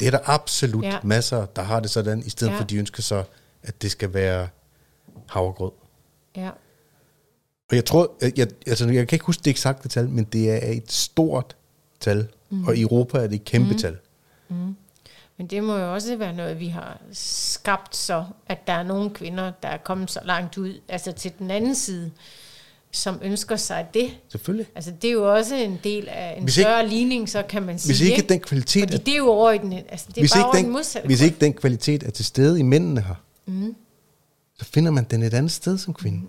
Det er der absolut masser, der har det sådan, i stedet for, de ønsker så, at det skal være havregrød. Ja. Og jeg tror... Jeg kan ikke huske det eksakte tal, men det er et stort tal. Og i Europa er det et kæmpe tal. Men det må jo også være noget, vi har skabt så, at der er nogle kvinder, der er kommet så langt ud, altså til den anden side, som ønsker sig det. Selvfølgelig. Altså det er jo også en del af en større ligning, så kan man sige. Hvis ikke den kvalitet... Fordi det er jo over i den... Altså det er bare over i den modsatte. Hvis ikke den kvalitet er til stede i mændene her, så finder man den et andet sted som kvinde.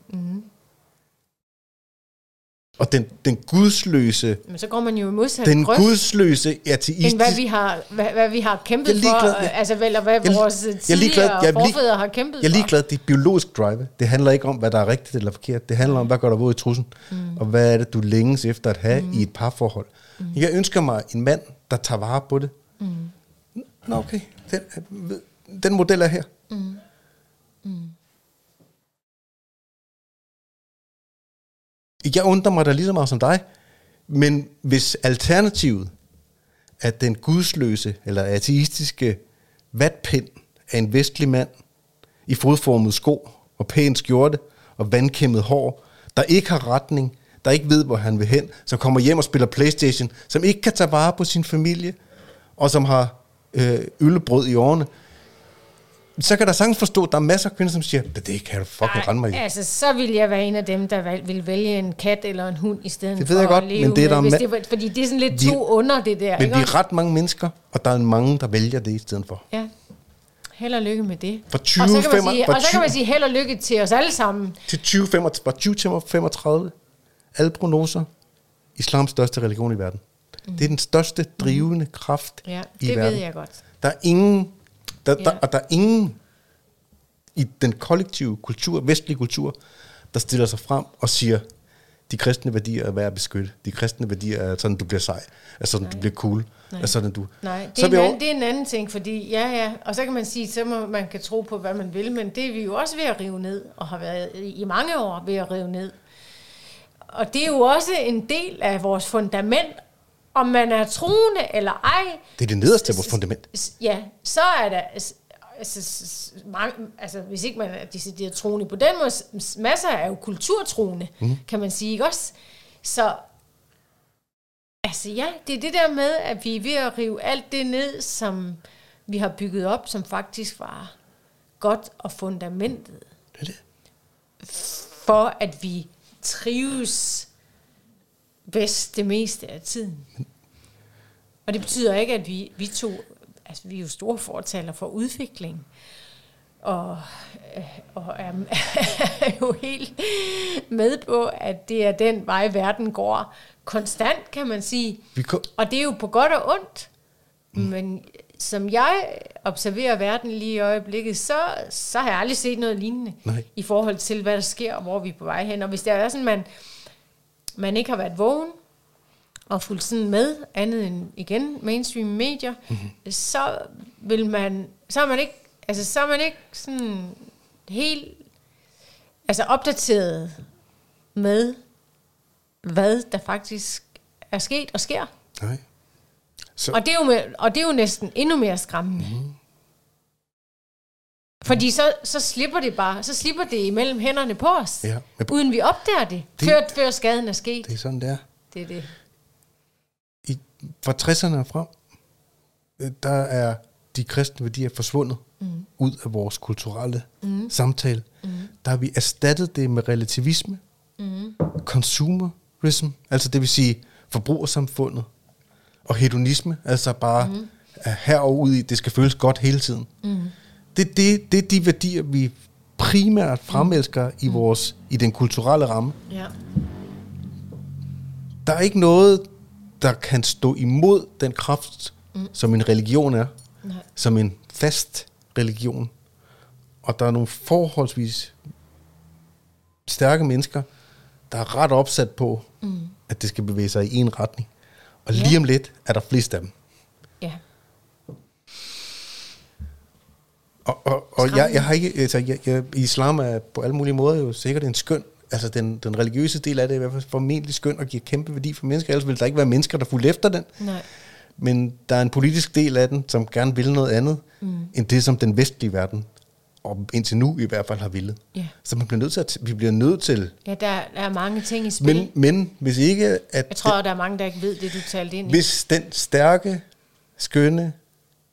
Og den gudsløse... Men så går man jo i modsat den grøft, gudsløse ateist... End hvad vi har kæmpet for, altså vel, og hvad vores tidligere forfædre har kæmpet for. Jeg er ligeglad, det er biologisk drive. Det handler ikke om, hvad der er rigtigt eller forkert. Det handler om, hvad går der våd i trussen, og hvad er det, du længes efter at have i et parforhold. Jeg ønsker mig en mand, der tager vare på det. Nå, okay. Den model er her. Jeg undrer mig da lige så meget som dig, men hvis alternativet er den gudsløse eller ateistiske vatpind af en vestlig mand i fodformede sko og pæn skjorte og vandkæmmet hår, der ikke har retning, der ikke ved, hvor han vil hen, som kommer hjem og spiller PlayStation, som ikke kan tage vare på sin familie, og som har øllebrød i årene, så kan der sagtens forstå, at der er masser af kvinder, som siger, det kan du fucking rende mig i. Altså, så vil jeg være en af dem, der vil vælge en kat eller en hund i stedet for. Det ved jeg godt, men det er der... fordi det er sådan lidt to under det der. Men vi er ret mange mennesker, og der er mange, der vælger det i stedet for. Ja. Held og lykke med det. Og så kan man sige held og lykke til os alle sammen. Til 2035. Alle prognoser. Islams største religion i verden. Det er den største drivende kraft i verden. Ja, det ved jeg godt. Der er ingen... Der er ingen i den kollektive kultur, vestlige kultur, der stiller sig frem og siger, de kristne værdier er værd at beskytte. De kristne værdier er sådan, du bliver sej. Er sådan, nej, du bliver cool. Nej. Er sådan, du... Nej, det, så er det er en anden ting, fordi ja, og så kan man sige, så man kan tro på, hvad man vil, men det er vi jo også ved at rive ned, og har været i mange år ved at rive ned. Og det er jo også en del af vores fundament, om man er troende eller ej. Det er det nederste af vores fundament. Ja, så er der... Altså, hvis ikke man er decideret troende på den måde, masser er jo kulturtroende, kan man sige, ikke også? Så, altså ja, det er det der med, at vi er ved at rive alt det ned, som vi har bygget op, som faktisk var godt og fundamentet. Det er det. For at vi trives bedst det meste af tiden. Og det betyder ikke, at vi to... Altså, vi er jo store fortaler for udvikling, og er jo helt med på, at det er den vej, verden går konstant, kan man sige. Og det er jo på godt og ondt, men som jeg observerer verden lige i øjeblikket, så har jeg aldrig set noget lignende. Nej. I forhold til, hvad der sker, og hvor vi er på vej hen. Og hvis der er sådan, man ikke har været vågen, og fulgt sådan med, andet end igen mainstream medier, så vil man, så er man ikke sådan helt altså opdateret med, hvad der faktisk er sket og sker. Nej. Så. Og det er jo næsten endnu mere skræmmende. Fordi så slipper det bare, så slipper det imellem hænderne på os, ja, uden vi opdager det før skaden er sket. Det er sådan der. Det er det. Fra 60'erne frem, der er de kristne værdier forsvundet ud af vores kulturelle samtale. Der har vi erstattet det med relativisme, consumerism, altså det vil sige forbrugersamfundet, og hedonisme, altså bare herude i, det skal føles godt hele tiden. Det er de værdier, vi primært fremelsker i vores, i den kulturelle ramme. Ja. Der er ikke noget, der kan stå imod den kraft, som en religion er. Nej. Som en fast religion. Og der er nogle forholdsvis stærke mennesker, der er ret opsat på, at det skal bevæge sig i én retning. Og lige om lidt er der flest af dem. Ja. Og jeg har ikke... Altså, jeg, islam er på alle mulige måder jo sikkert en skøn... Altså den religiøse del af det er i hvert fald formentlig skønt og giver kæmpe værdi for mennesker, ellers ville der ikke være mennesker, der fulgte efter den. Nej. Men der er en politisk del af den, som gerne vil noget andet, end det, som den vestlige verden, og indtil nu i hvert fald har villet. Yeah. Så man bliver nødt til at, vi bliver nødt til... Ja, der er mange ting i spil. Men hvis ikke... At jeg tror, der er mange, der ikke ved det, du talte ind i. Hvis den stærke, skønne,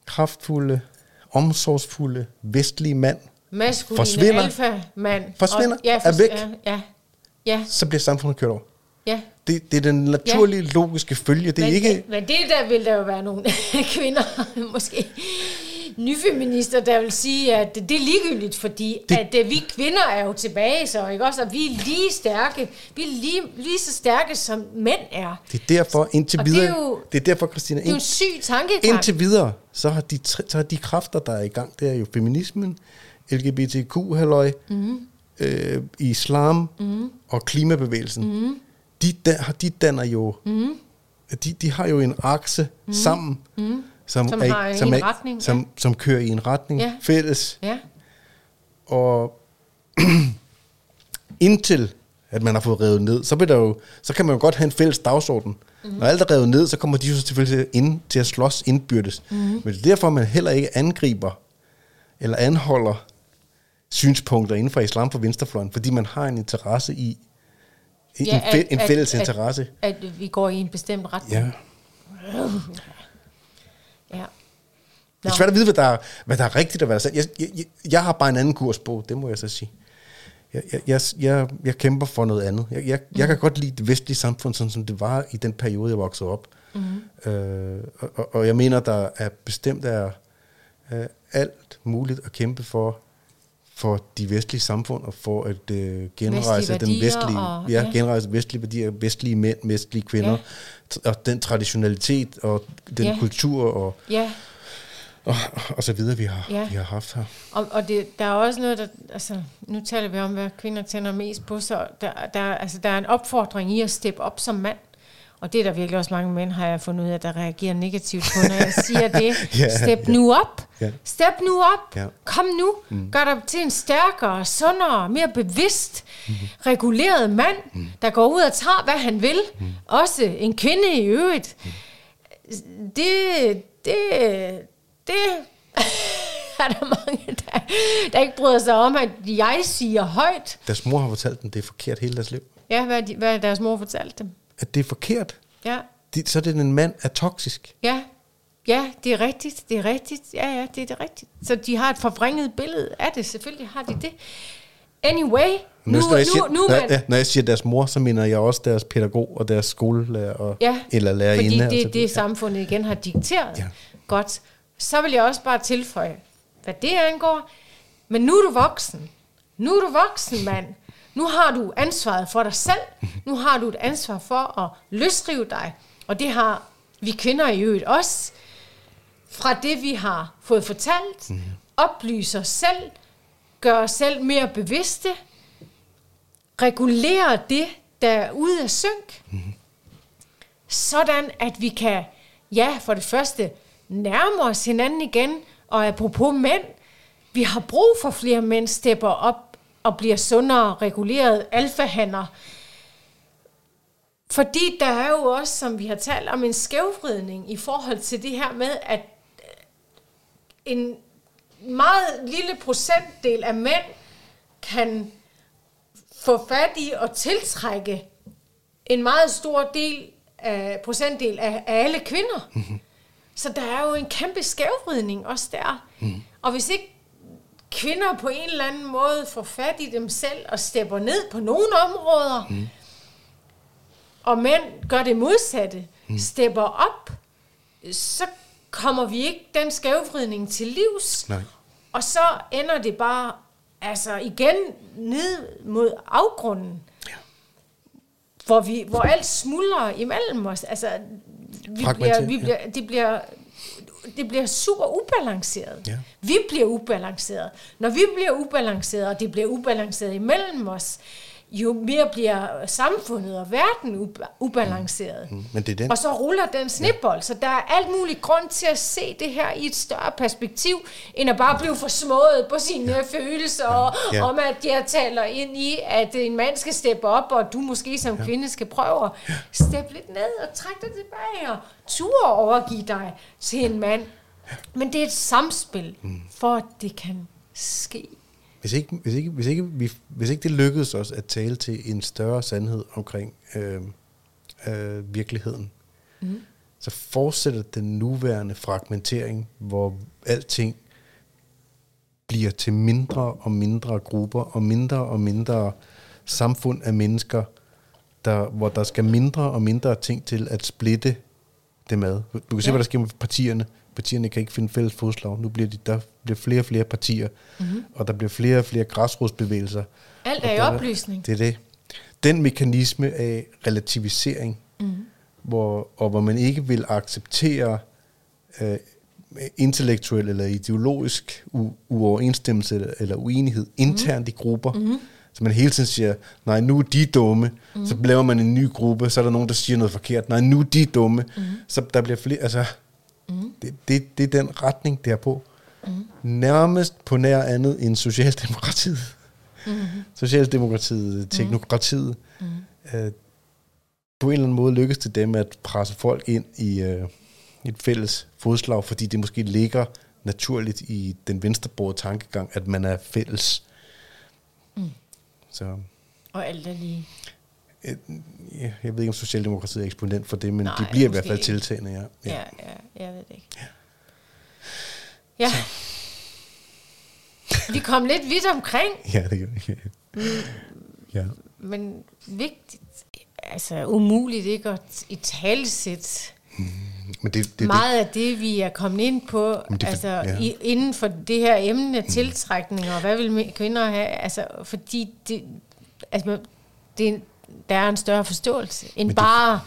kraftfulde, omsorgsfulde, vestlige mand... Maskuline alfamand forsvinder, er væk, ja. Så bliver samfundet kørt over. Ja. Det er den naturlige, logiske følge. Det er men, ikke... men det der vil der jo være nogle kvinder, måske nyfeminister, der vil sige, at det er ligegyldigt, fordi at vi kvinder er jo tilbage, så ikke også, og vi er lige stærke. Vi er lige så stærke, som mænd er. Det er derfor, indtil videre... Det er derfor, Christina... Det er jo en syg tankegang. Indtil videre, så har de kræfter, der er i gang, det er jo feminismen, LGBTQ-halløj, islam og klimabevægelsen, de danner jo, de har jo en akse sammen, som kører i en retning, ja, fælles. Ja. Og indtil at man har fået revet ned, så kan man jo godt have en fælles dagsorden. Når alt er revet ned, så kommer de jo selvfølgelig ind til at slås indbyrdes. Men derfor man heller ikke angriber eller anholder synspunkter inden for islam på venstrefløjen, fordi man har en interesse i, en fælles interesse. At vi går i en bestemt retning. Ja. Ja. Det er svært at vide, hvad der er rigtigt og hvad der er sandt. Jeg har bare en anden kurs på, det må jeg så sige. Jeg kæmper for noget andet. Jeg kan godt lide det vestlige samfund, sådan som det var i den periode, jeg voksede op. Og jeg mener, der er bestemt alt muligt at kæmpe for de vestlige samfund og for at genrejse den vestlige, og, ja, genrejse vestlige værdier, vestlige mænd, vestlige kvinder, og den traditionalitet og den kultur og og så videre, vi har haft her. Og det, der er også noget, der, altså, nu taler vi om, hvad kvinder tænder mest på, så der er en opfordring i at steppe op som mand. Og det er der virkelig også mange mænd, har jeg fundet ud af, der reagerer negativt på, når jeg siger det. Step nu op. Yeah. Kom nu. Gør dig til en stærkere, sundere, mere bevidst, reguleret mand, der går ud og tager, hvad han vil. Også en kvinde i øvrigt. Det er der mange, der ikke bryder sig om, at jeg siger højt. Deres mor har fortalt dem, det er forkert hele deres liv. Ja, hvad deres mor fortalte dem? At det er forkert. Ja. Så er det, en mand er toksisk. Ja, det er rigtigt. Ja, det er det rigtigt. Så de har et forvrænget billede af det. Selvfølgelig har de det. Anyway, når jeg siger deres mor, så mener jeg også deres pædagog og deres skolelærer eller lærerinde. Fordi det er det, samfundet igen har dikteret. Ja. Godt. Så vil jeg også bare tilføje, hvad det angår. Men nu er du voksen. Mand. Nu har du ansvaret for dig selv. Nu har du et ansvar for at løsrive dig. Og det har vi kvinder i øvrigt også. Fra det, vi har fået fortalt. Oplyse os selv. Gør os selv mere bevidste. Regulere det, der er ude af synk. Sådan, at vi kan, for det første, nærme os hinanden igen. Og apropos mænd. Vi har brug for flere mænd, stepper op og bliver sundere, reguleret, alfahanner. Fordi der er jo også, som vi har talt om, en skævvridning i forhold til det her med, at en meget lille procentdel af mænd kan få fat i og tiltrække en meget stor procentdel af alle kvinder. Så der er jo en kæmpe skævvridning også der. Og hvis ikke kvinder på en eller anden måde får fat i dem selv og stepper ned på nogle områder, og mænd gør det modsatte, stepper op, så kommer vi ikke den skævvridning til livs. Nej. Og så ender det bare igen ned mod afgrunden, hvor alt smuldrer imellem os. Det bliver super ubalanceret. Ja. Vi bliver ubalanceret. Når vi bliver ubalanceret, og det bliver ubalanceret imellem os, jo mere bliver samfundet og verden ubalanceret. Men det er den. Og så ruller den snebold. Så der er alt mulig grund til at se det her i et større perspektiv, end at bare blive forsmået på sine følelser, om at jeg taler ind i, at en mand skal steppe op, og du måske som kvinde skal prøve at steppe lidt ned og trække dig tilbage og turde overgive dig til en mand. Men det er et samspil, for at det kan ske. Hvis ikke det lykkedes os at tale til en større sandhed omkring virkeligheden, så fortsætter den nuværende fragmentering, hvor alting bliver til mindre og mindre grupper og mindre og mindre samfund af mennesker, hvor der skal mindre og mindre ting til at splitte det med. Du kan se, hvad der sker med partierne. Partierne kan ikke finde fælles fodslag. Nu bliver der bliver flere og flere partier, og der bliver flere og flere græsrodsbevægelser. Alt er i oplysning. Det er det. Den mekanisme af relativisering, hvor man ikke vil acceptere intellektuel eller ideologisk uoverensstemmelse eller uenighed internt i grupper, så man hele tiden siger, nej, nu er de dumme, så laver man en ny gruppe, så er der nogen, der siger noget forkert, nej, nu er de dumme, så der bliver flere, Det er den retning, derpå. Nærmest på nær andet end Socialdemokratiet. Socialdemokratiet, teknokratiet. På en eller anden måde lykkes det dem at presse folk ind i et fælles fodslag, fordi det måske ligger naturligt i den venstreborede tankegang, at man er fælles. Så. Og alt er lige. Jeg ved ikke, om Socialdemokratiet er eksponent for det, men nej, de bliver i hvert fald tiltagende. Ja, jeg ved det ikke. Ja. Vi kom lidt vidt omkring. Ja, det gør vi. Ja. Men vigtigt, umuligt ikke at italesætte meget af det, vi er kommet ind på, inden for det her emne, tiltrækning, og hvad vil kvinder have, fordi det der er en større forståelse end bare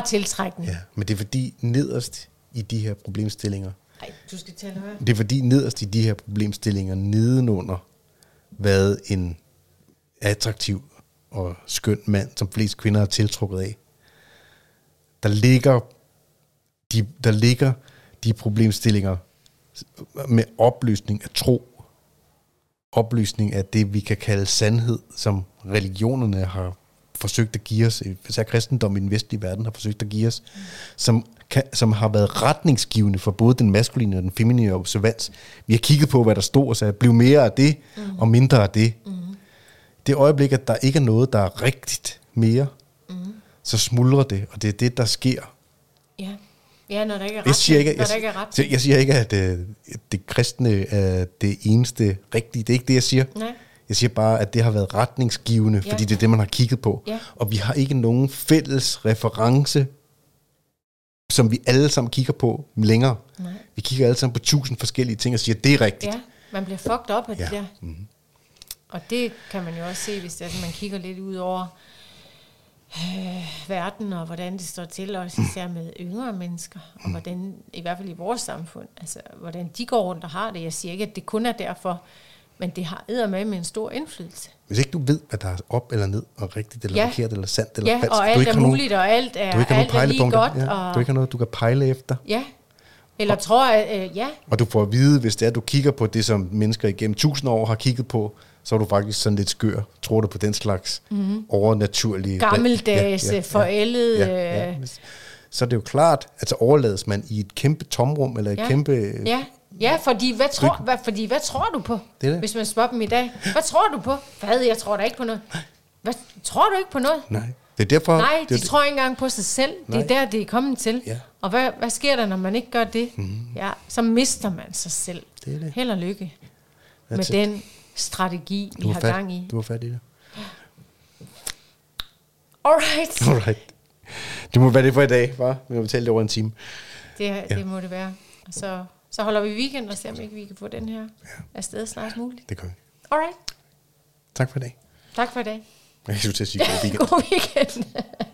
tiltrækning. Men det er fordi nederst i de her problemstillinger. Nej, du skal tale højere. Det er fordi nederst i de her problemstillinger, nedenunder, hvad en attraktiv og skøn mand, som flest kvinder er tiltrukket af, der ligger de problemstillinger med oplysning af tro, oplysning af det, vi kan kalde sandhed, som religionerne har forsøgt at give os, især kristendom i den vestlige verden har forsøgt at give os, som har været retningsgivende for både den maskuline og den feminine observans. Vi har kigget på, hvad der stod og sagde, bliv mere af det og mindre af det. Det øjeblik, at der ikke er noget, der er rigtigt mere, så smuldrer det, og det er det, der sker. Ja. Ja, når der ikke er ret. Jeg siger ikke, at det kristne er det eneste rigtige. Det er ikke det, jeg siger. Nej. Jeg siger bare, at det har været retningsgivende, fordi det er det, man har kigget på. Ja. Og vi har ikke nogen fælles reference, som vi alle sammen kigger på længere. Nej. Vi kigger alle sammen på 1000 forskellige ting og siger, at det er rigtigt. Ja, man bliver fucked op af det der. Mm-hmm. Og det kan man jo også se, hvis det er, at man kigger lidt ud over verden, og hvordan det står til, også især med yngre mennesker, og hvordan, i hvert fald i vores samfund, altså hvordan de går rundt og har det. Jeg siger ikke, at det kun er derfor, men det har eddermame en stor indflydelse. Hvis ikke du ved, hvad der er op eller ned, og rigtigt eller forkert, eller sandt eller falsk, og alt er muligt, og alt er lige godt. Du ikke har noget, du kan pejle efter. Ja, eller tror jeg, Og du får at vide, hvis det er, at du kigger på det, som mennesker igennem 1000 år har kigget på, så er du faktisk sådan lidt skør, tror du på den slags overnaturlige... Gammeldags, forældede... Ja. Så er det jo klart, at så overlades man i et kæmpe tomrum, eller et kæmpe... Ja, fordi hvad tror du på, det hvis man spørger dem i dag? Hvad tror du på? Hvad, jeg tror da ikke på noget. Hvad, tror du ikke på noget? Nej, det er derfor... Nej, de tror ikke engang på sig selv. Nej. Det er der, det er kommet til. Ja. Og hvad sker der, når man ikke gør det? Ja, så mister man sig selv. Det er det. Held og lykke med den... strategi, vi har gang i. Du var fat i det. Alright. Det må være det for i dag, hva'? Vi har talt over en time. Det må det være. Og så holder vi weekend og ser, om ikke vi kan få den her afsted snart muligt. Det kan vi. Alright. Tak for i dag. Jeg skulle til at sige god weekend. God weekend.